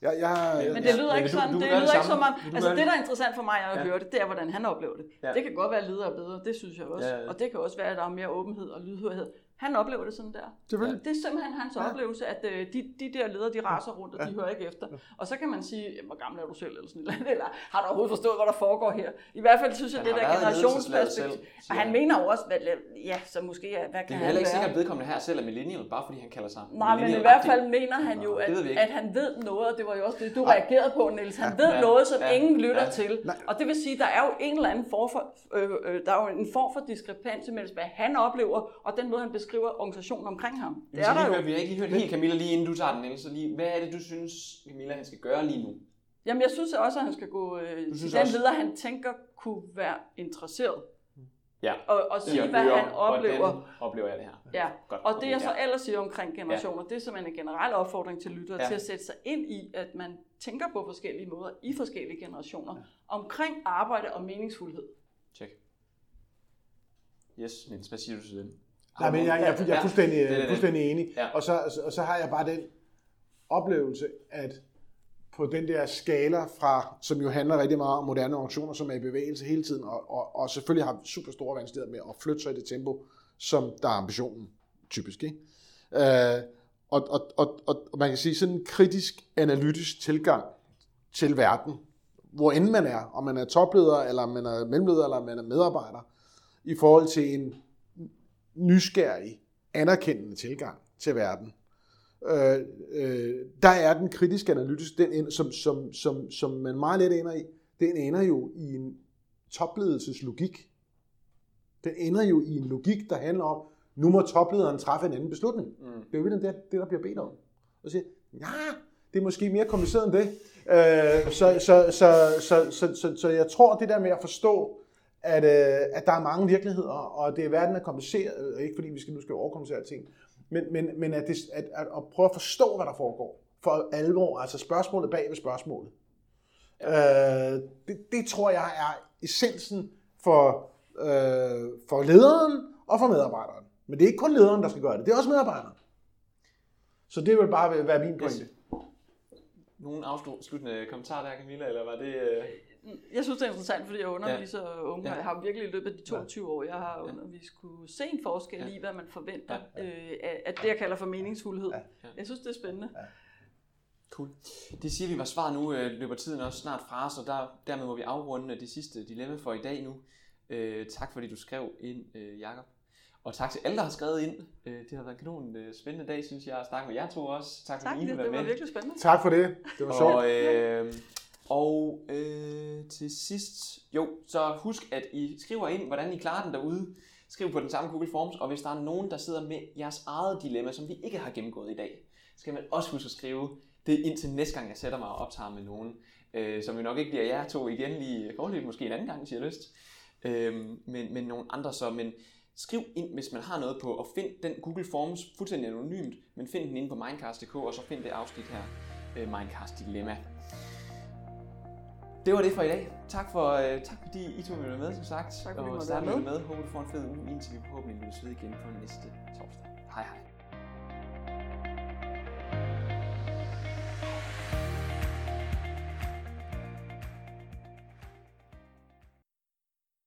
men det lyder ikke sådan. Altså det, der er interessant for mig at høre det, det er, hvordan han oplever det. Ja. Det kan godt være, at ledere er bedre, det synes jeg også. Ja. Og det kan også være, at der er mere åbenhed og lydhørhed. Han oplever det sådan der. Selvfølgelig. Det er simpelthen hans oplevelse, at de der ledere, de raser rundt, og de hører ikke efter. Og så kan man sige, hvor gammel er du selv, eller sådan noget, eller har du overhovedet forstået, hvad der foregår her? I hvert fald synes jeg, det der generationsperspektiv. Og han mener også, så måske, hvad kan han. Det er heller ikke sikkert, at vedkommende her selv er millennial, bare fordi han kalder sig millennial. Nej, men i hvert fald mener han jo, at han ved noget, og det var jo også det, du reagerede på, Niels. Han ved noget, som ingen lytter til. Og det vil sige, der er jo en eller anden form for diskrepans mellem, hvad han oplever, og den måde, han skriver organisationen omkring ham. Det er der jo. Vi har ikke hørt helt Camilla, lige inden du tager den, Niels. Så lige, hvad er det, du synes, Camilla, han skal gøre lige nu? Jamen, jeg synes også, at han skal gå til den leder, han tænker kunne være interesseret. Ja. Og sige, hvad han oplever. Hvordan oplever jeg det her? Ja. Godt. Og det, jeg så ellers siger omkring generationer, det er simpelthen en generel opfordring til lyttere til at sætte sig ind i, at man tænker på forskellige måder i forskellige generationer omkring arbejde og meningsfuldhed. Check. Yes, Niels, hvad siger du til det? Nej, men jeg er fuldstændig enig. Ja. Og så har jeg bare den oplevelse, at på den der skala fra, som jo handler rigtig meget om moderne organisationer, som er i bevægelse hele tiden, og selvfølgelig har super store vanskeligheder med at flytte sig i det tempo, som der er ambitionen, typisk. Ikke? Og man kan sige, sådan en kritisk, analytisk tilgang til verden, hvor end man er, om man er topleder, eller man er mellemleder, eller man er medarbejder, i forhold til en nysgerrig, anerkendende tilgang til verden. Der er den kritiske analytiske, som man meget let ender i, den ender jo i en topledelseslogik. Den ender jo i en logik, der handler om, nu må toplederen træffe en anden beslutning. Mm. Det er jo virkelig det, der bliver bedt om. Og siger, det er måske mere kompliceret end det. Så jeg tror, det der med at forstå, at der er mange virkeligheder, og det er verden er kompliceret, ikke fordi vi skal overkomplicere ting, men at prøve at forstå, hvad der foregår for alvor, altså spørgsmålet bag ved spørgsmålet. Det tror jeg er essensen for lederen og for medarbejderen. Men det er ikke kun lederen, der skal gøre det, det er også medarbejderen. Så det vil bare være min pointe. Yes. Nogen afsluttende kommentar der, Camilla, eller var det... Jeg synes, det er interessant, fordi jeg underviser unge, og jeg har virkelig i løbet af de 22 år, jeg har undervist, kunne se en forskel i, hvad man forventer af det, jeg kalder for meningsfuldhed. Jeg synes, det er spændende. Cool. Det siger vi var svar nu. Løber tiden også snart fra os, og dermed må vi afrunde det sidste dilemma for i dag nu. Tak, fordi du skrev ind, Jakob. Og tak til alle, der har skrevet ind. Det har været en kanon spændende dag, synes jeg, at snakke med jer to også. Tak, fordi I var med. Det var virkelig spændende. Tak for det. Det var sjovt. Og til sidst, så husk, at I skriver ind, hvordan I klarer den derude. Skriv på den samme Google Forms, og hvis der er nogen, der sidder med jeres eget dilemma, som vi ikke har gennemgået i dag, så skal man også huske at skrive det indtil næste gang, jeg sætter mig og optager med nogen, som jo nok ikke bliver jer to igen lige forløbet, måske en anden gang, hvis I har lyst, men nogle andre så, men skriv ind, hvis man har noget på, og find den Google Forms fuldstændig anonymt, men find den inde på mindcast.dk, og så find det afsnit her, Mindcast Dilemma. Det var det for i dag. Tak fordi I to ville være med, som sagt. Tak fordi I måtte være med. Håber du får en fed uge, indtil vi forhåbentlig lyttes ved igen på næste torsdag. Hej hej.